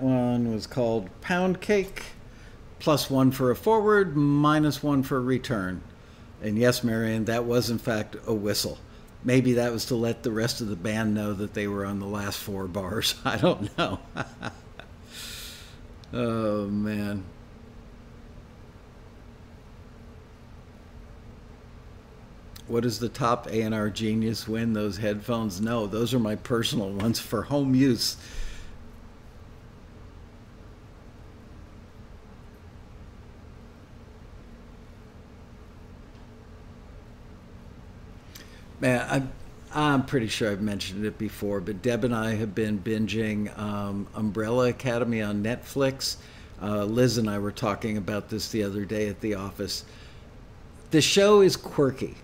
One was called Pound Cake, +1 for a forward, -1 for a return. And yes, Marion, that was in fact a whistle. Maybe that was to let the rest of the band know that they were on the last 4 bars. I don't know. Oh, man. What does the top A&R genius win? Those headphones? No, those are my personal ones for home use. I'm pretty sure I've mentioned it before, but Deb and I have been binging Umbrella Academy on Netflix. Liz and I were talking about this the other day at the office. The show is quirky.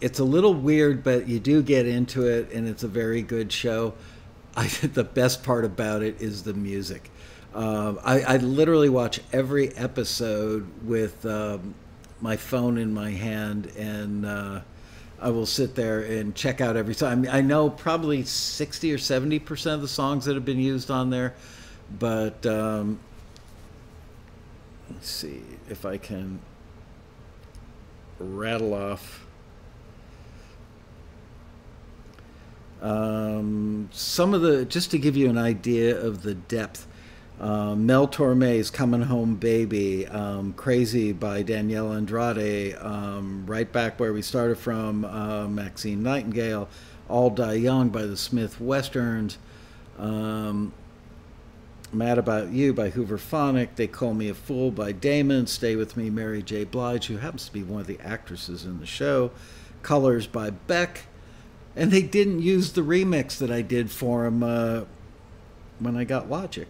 It's a little weird, but you do get into it, and it's a very good show. I think the best part about it is the music. I literally watch every episode with my phone in my hand, and I will sit there and check out every song. I know probably 60 or 70% of the songs that have been used on there, but let's see if I can rattle off. Some of the, just to give you an idea of the depth, Mel Torme's Coming Home Baby, Crazy by Danielle Andrade, Right Back Where We Started From, Maxine Nightingale, All Die Young by the Smith Westerns, Mad About You by Hooverphonic, They Call Me a Fool by Damon, Stay With Me, Mary J. Blige, who happens to be one of the actresses in the show, Colors by Beck. And they didn't use the remix that I did for them when I got Logic.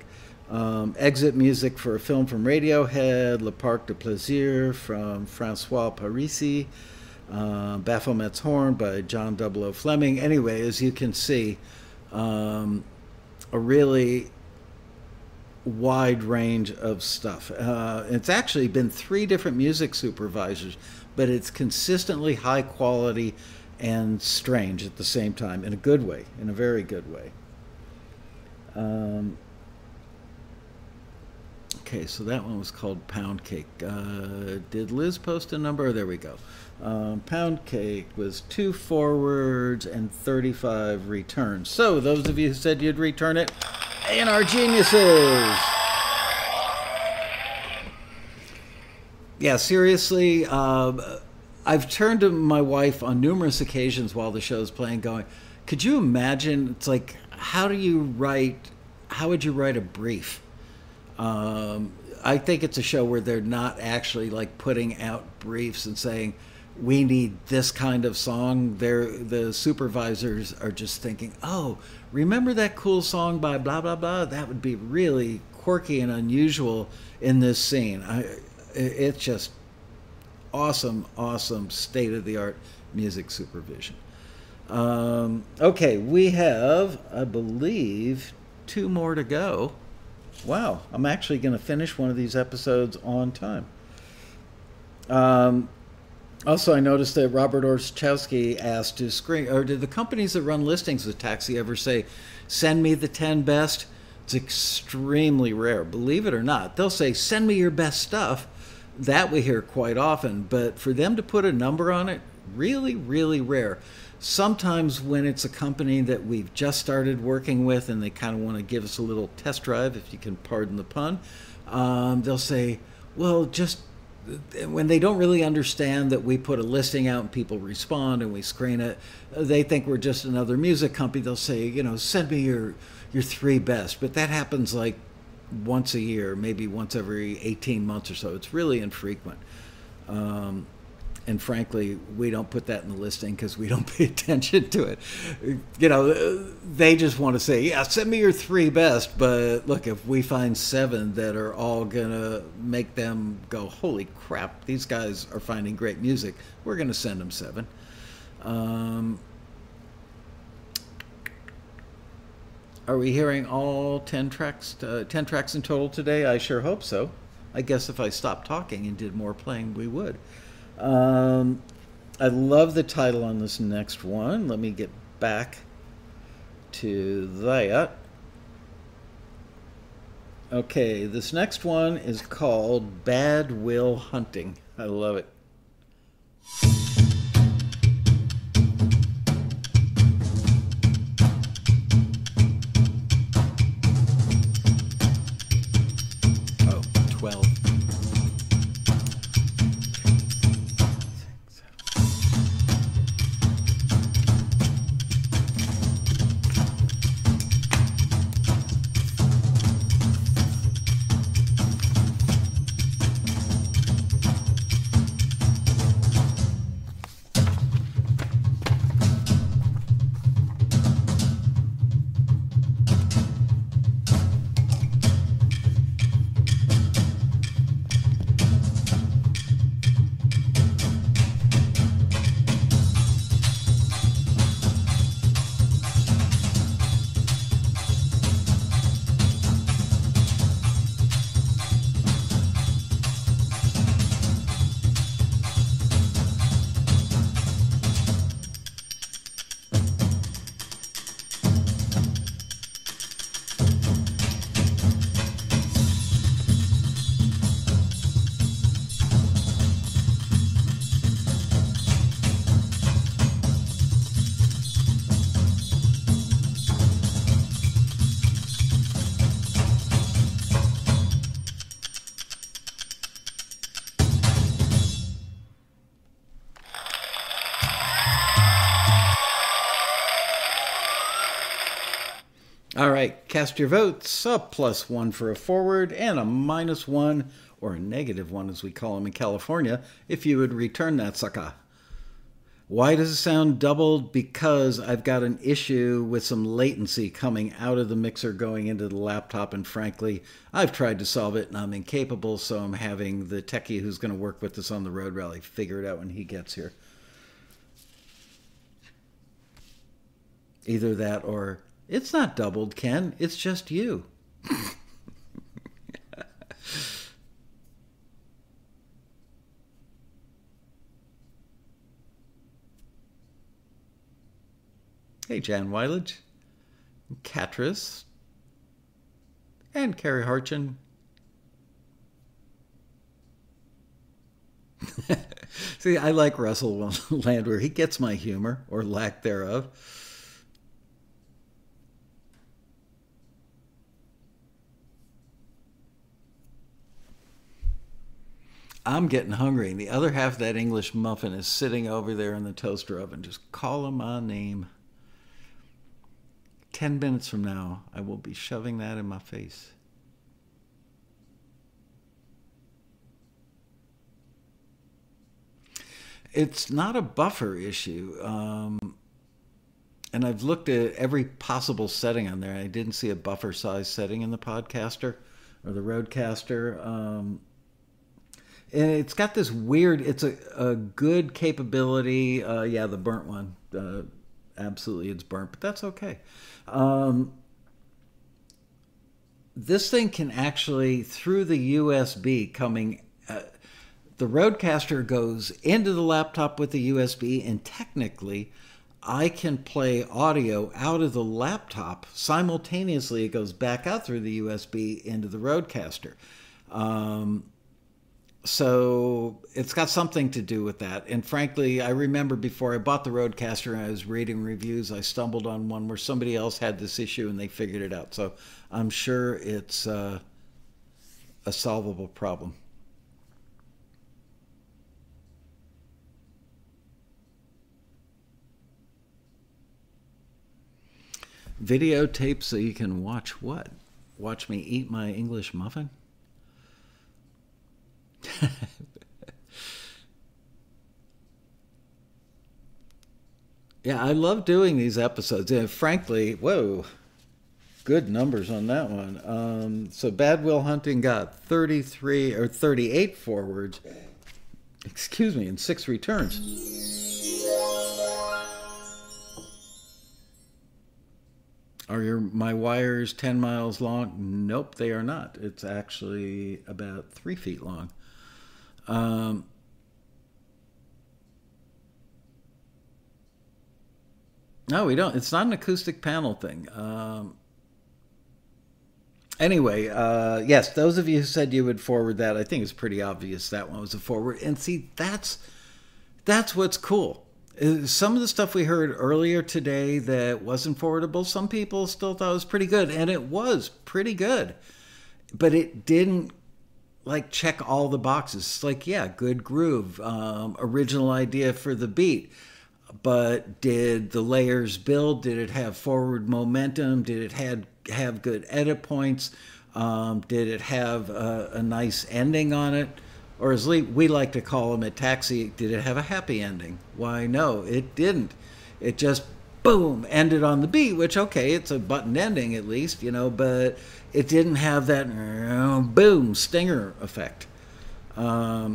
Exit music for a film from Radiohead, Le Parc de Plaisir from Francois Parisi, Baphomet's Horn by John Double O Fleming. Anyway, as you can see, a really wide range of stuff. It's actually been 3 different music supervisors, but it's consistently high quality and strange at the same time, in a good way, in a very good way. Okay, so that one was called Pound Cake. Did Liz post a number? Oh, there we go. Pound Cake was 2 forwards and 35 returns. So those of you who said you'd return it, A&R geniuses. Yeah, seriously, I've turned to my wife on numerous occasions while the show's playing going, could you imagine, it's like, how would you write a brief? I think it's a show where they're not actually like putting out briefs and saying, we need this kind of song. The supervisors are just thinking, oh, remember that cool song by blah, blah, blah? That would be really quirky and unusual in this scene. It's just awesome, awesome state-of-the-art music supervision. Okay, we have, I believe, 2 more to go. Wow, I'm actually going to finish one of these episodes on time. Also, I noticed that Robert Orchowski asked to screen, or did the companies that run listings with Taxi ever say, send me the 10 best? It's extremely rare, believe it or not. They'll say, send me your best stuff. That we hear quite often, but for them to put a number on it, really, really rare. Sometimes when it's a company that we've just started working with and they kind of want to give us a little test drive, if you can pardon the pun, they'll say, well, just when they don't really understand that we put a listing out and people respond and we screen it, they think we're just another music company. They'll say, you know, send me your 3 best, but that happens like once a year, maybe once every 18 months or so. It's really infrequent. And frankly, we don't put that in the listing because we don't pay attention to it. You know, they just want to say, yeah, send me your 3 best. But look, if we find 7 that are all going to make them go, holy crap, these guys are finding great music, we're going to send them 7. Are we hearing all 10 tracks, 10 tracks in total today? I sure hope so. I guess if I stopped talking and did more playing, we would. I love the title on this next one. Let me get back to that. Okay, this next one is called Bad Will Hunting. I love it. Cast your votes, a +1 for a forward and a -1, or a -1 as we call them in California, if you would return that sucker. Why does it sound doubled? Because I've got an issue with some latency coming out of the mixer going into the laptop, and frankly, I've tried to solve it and I'm incapable, so I'm having the techie who's going to work with us on the road rally figure it out when he gets here. Either that or... It's not doubled, Ken. It's just you. Hey, Jan Wilage, Catris, and Carrie Harchin. See, I like Russell Landwehr. He gets my humor, or lack thereof. I'm getting hungry, and the other half of that English muffin is sitting over there in the toaster oven. Just call him my name. 10 minutes from now, I will be shoving that in my face. It's not a buffer issue. And I've looked at every possible setting on there. I didn't see a buffer size setting in the Podcaster or the Rodecaster. And it's got this weird, it's a good capability. Yeah, the burnt one. Absolutely, it's burnt, but that's okay. This thing can actually, through the USB coming, the Rodecaster goes into the laptop with the USB, and technically I can play audio out of the laptop. Simultaneously, it goes back out through the USB into the Rodecaster. So it's got something to do with that. And frankly, I remember before I bought the Rodecaster and I was reading reviews, I stumbled on one where somebody else had this issue and they figured it out. So I'm sure it's a solvable problem. Videotape so you can watch what? Watch me eat my English muffin? Yeah, I love doing these episodes. And frankly, whoa, good numbers on that one. So Bad Will Hunting got 33 or 38 forwards, excuse me, and 6 returns. Are my wires 10 miles long? Nope, they are not. It's actually about 3 feet long. No, we don't. It's not an acoustic panel thing. Anyway, yes, those of you who said you would forward that, I think it's pretty obvious that one was a forward. And see, that's what's cool. Some of the stuff we heard earlier today that wasn't forwardable, some people still thought it was pretty good, and it was pretty good, but it didn't like check all the boxes. It's like, yeah, good groove, original idea for the beat, but did the layers build? Did it have forward momentum? Did it have good edit points? Did it have a nice ending on it? Or as we like to call them at Taxi, did it have a happy ending? Why, no, it didn't. It just, boom, ended on the beat, which, okay, it's a button ending at least, you know, but it didn't have that, boom, stinger effect. I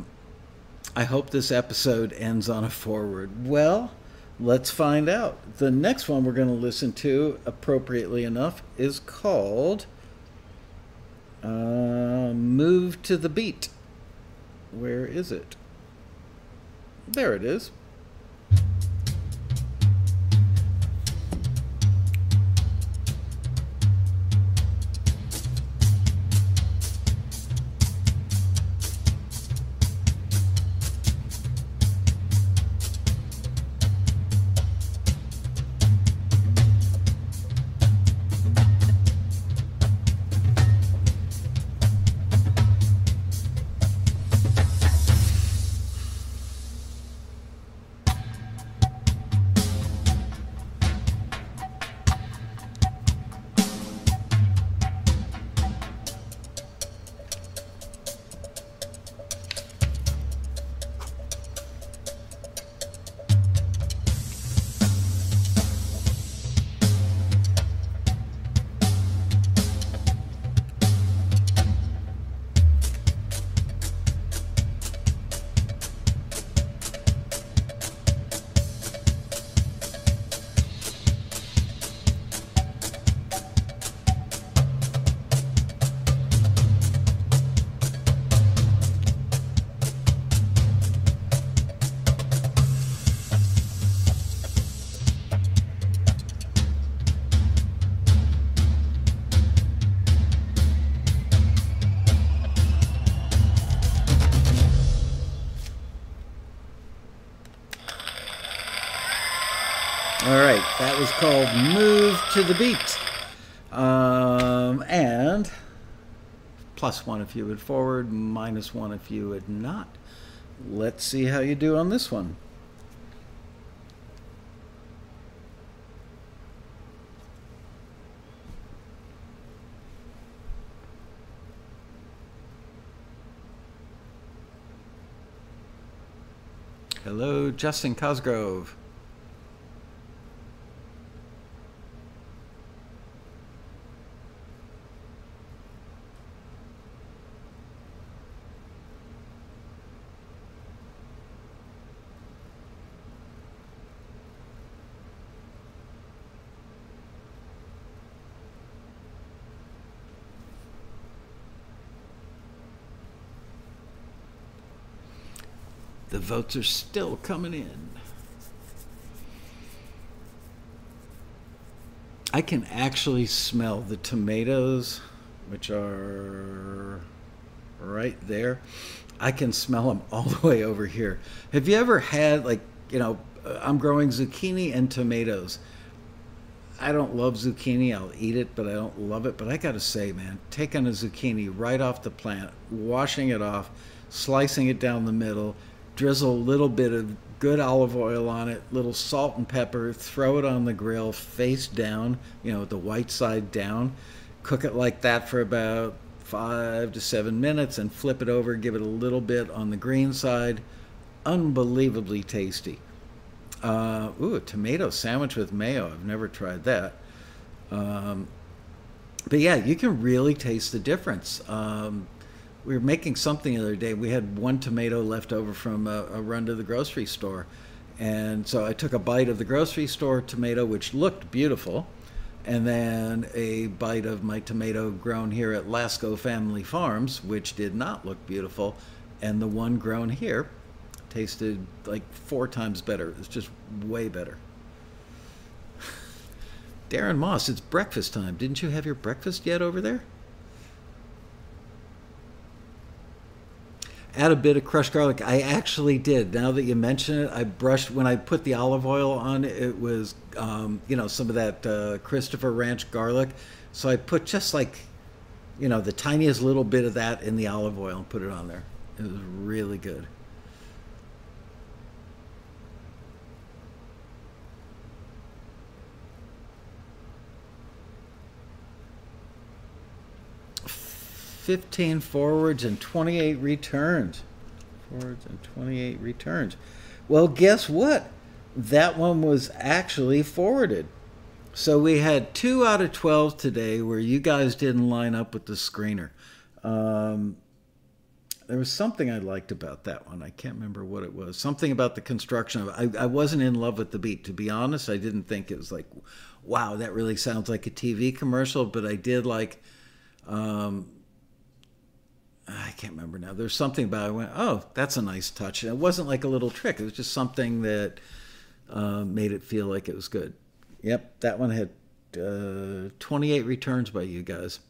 hope this episode ends on a forward. Well, let's find out. The next one we're going to listen to, appropriately enough, is called Move to the Beat. Where is it? There it is. That was called Move to the Beat. And +1 if you would forward, -1 if you would not. Let's see how you do on this one. Hello, Justin Cosgrove. The votes are still coming in. I can actually smell the tomatoes, which are right there. I can smell them all the way over here. Have you ever had, like, you know, I'm growing zucchini and tomatoes. I don't love zucchini. I'll eat it, but I don't love it. But I got to say, man, taking a zucchini right off the plant, washing it off, slicing it down the middle, drizzle a little bit of good olive oil on it, little salt and pepper, throw it on the grill face down, you know, the white side down, cook it like that for about 5 to 7 minutes and flip it over, give it a little bit on the green side. Unbelievably tasty. Ooh, a tomato sandwich with mayo. I've never tried that. But yeah, you can really taste the difference. We were making something the other day. We had one tomato left over from a run to the grocery store. And so I took a bite of the grocery store tomato, which looked beautiful, and then a bite of my tomato grown here at Lasco Family Farms, which did not look beautiful. And the one grown here tasted like 4 times better. It's just way better. Darren Moss, it's breakfast time. Didn't you have your breakfast yet over there? Add a bit of crushed garlic. I actually did. Now that you mention it, I brushed, when I put the olive oil on, it was, you know, some of that Christopher Ranch garlic. So I put just like, you know, the tiniest little bit of that in the olive oil and put it on there. It was really good. Forwards and 28 returns. Well, guess what? That one was actually forwarded. So we had 2 out of 12 today where you guys didn't line up with the screener. There was something I liked about that one. I can't remember what it was. Something about the construction of it. I wasn't in love with the beat, to be honest. I didn't think it was like, wow, that really sounds like a TV commercial, but I did like... I can't remember now. There's something about it. I went, oh, that's a nice touch. And it wasn't like a little trick. It was just something that made it feel like it was good. Yep, that one had 28 returns by you guys.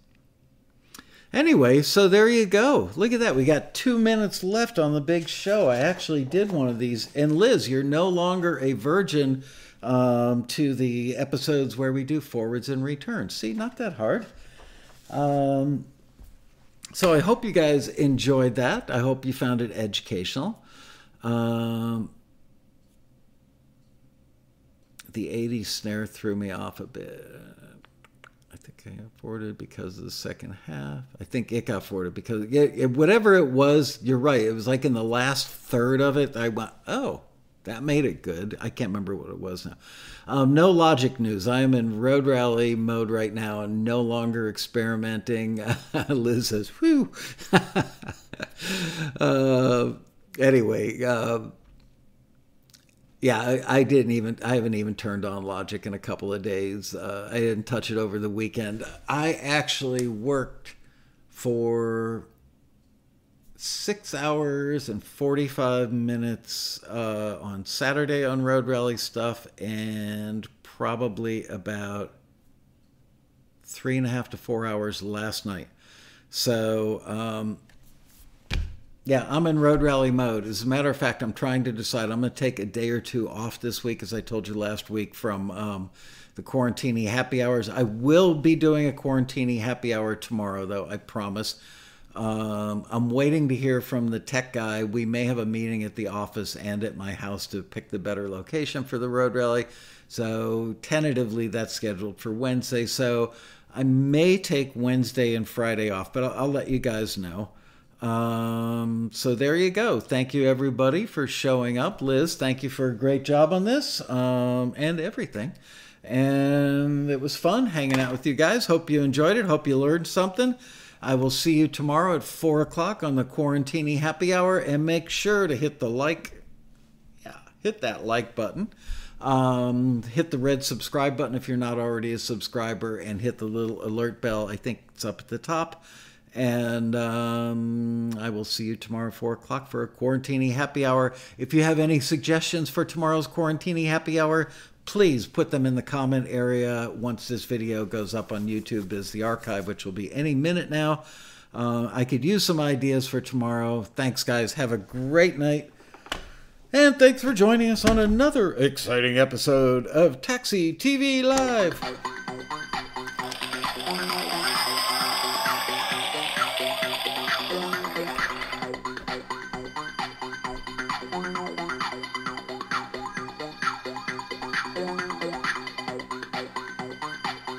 Anyway, so there you go. Look at that. We got 2 minutes left on the big show. I actually did one of these. And Liz, you're no longer a virgin to the episodes where we do forwards and returns. See, not that hard. So I hope you guys enjoyed that. I hope you found it educational. The 80s snare threw me off a bit. I think I got forwarded because of the second half. I think it got forwarded because whatever it was, you're right. It was like in the last third of it, I went, oh, that made it good. I can't remember what it was now. No logic news. I am in road rally mode right now and no longer experimenting. Liz says, whew. Anyway, yeah, I didn't even, I haven't even turned on logic in a couple of days. I didn't touch it over the weekend. I actually worked for 6 hours and 45 minutes on Saturday on road rally stuff and probably about 3.5 to 4 hours last night. So Yeah, I'm in road rally mode. As a matter of fact, I'm trying to decide. I'm going to take a day or two off this week, as I told you last week, from the Quarantini Happy Hours. I will be doing a Quarantini Happy Hour tomorrow, though, I promise. I'm waiting to hear from the tech guy. We may have a meeting at the office and at my house to pick the better location for the road rally. So tentatively, that's scheduled for Wednesday. So I may take Wednesday and Friday off, but I'll let you guys know. So there you go. Thank you, everybody, for showing up. Liz, thank you for a great job on this and everything. And it was fun hanging out with you guys. Hope you enjoyed it. Hope you learned something. I will see you tomorrow at 4 o'clock on the Quarantini Happy Hour. And make sure to hit the like. Yeah, hit that like button. Hit the red subscribe button if you're not already a subscriber. And hit the little alert bell. I think it's up at the top. And I will see you tomorrow at 4 o'clock for a Quarantini Happy Hour. If you have any suggestions for tomorrow's Quarantini Happy Hour, please put them in the comment area once this video goes up on YouTube as the archive, which will be any minute now. I could use some ideas for tomorrow. Thanks, guys. Have a great night. And thanks for joining us on another exciting episode of Taxi TV Live.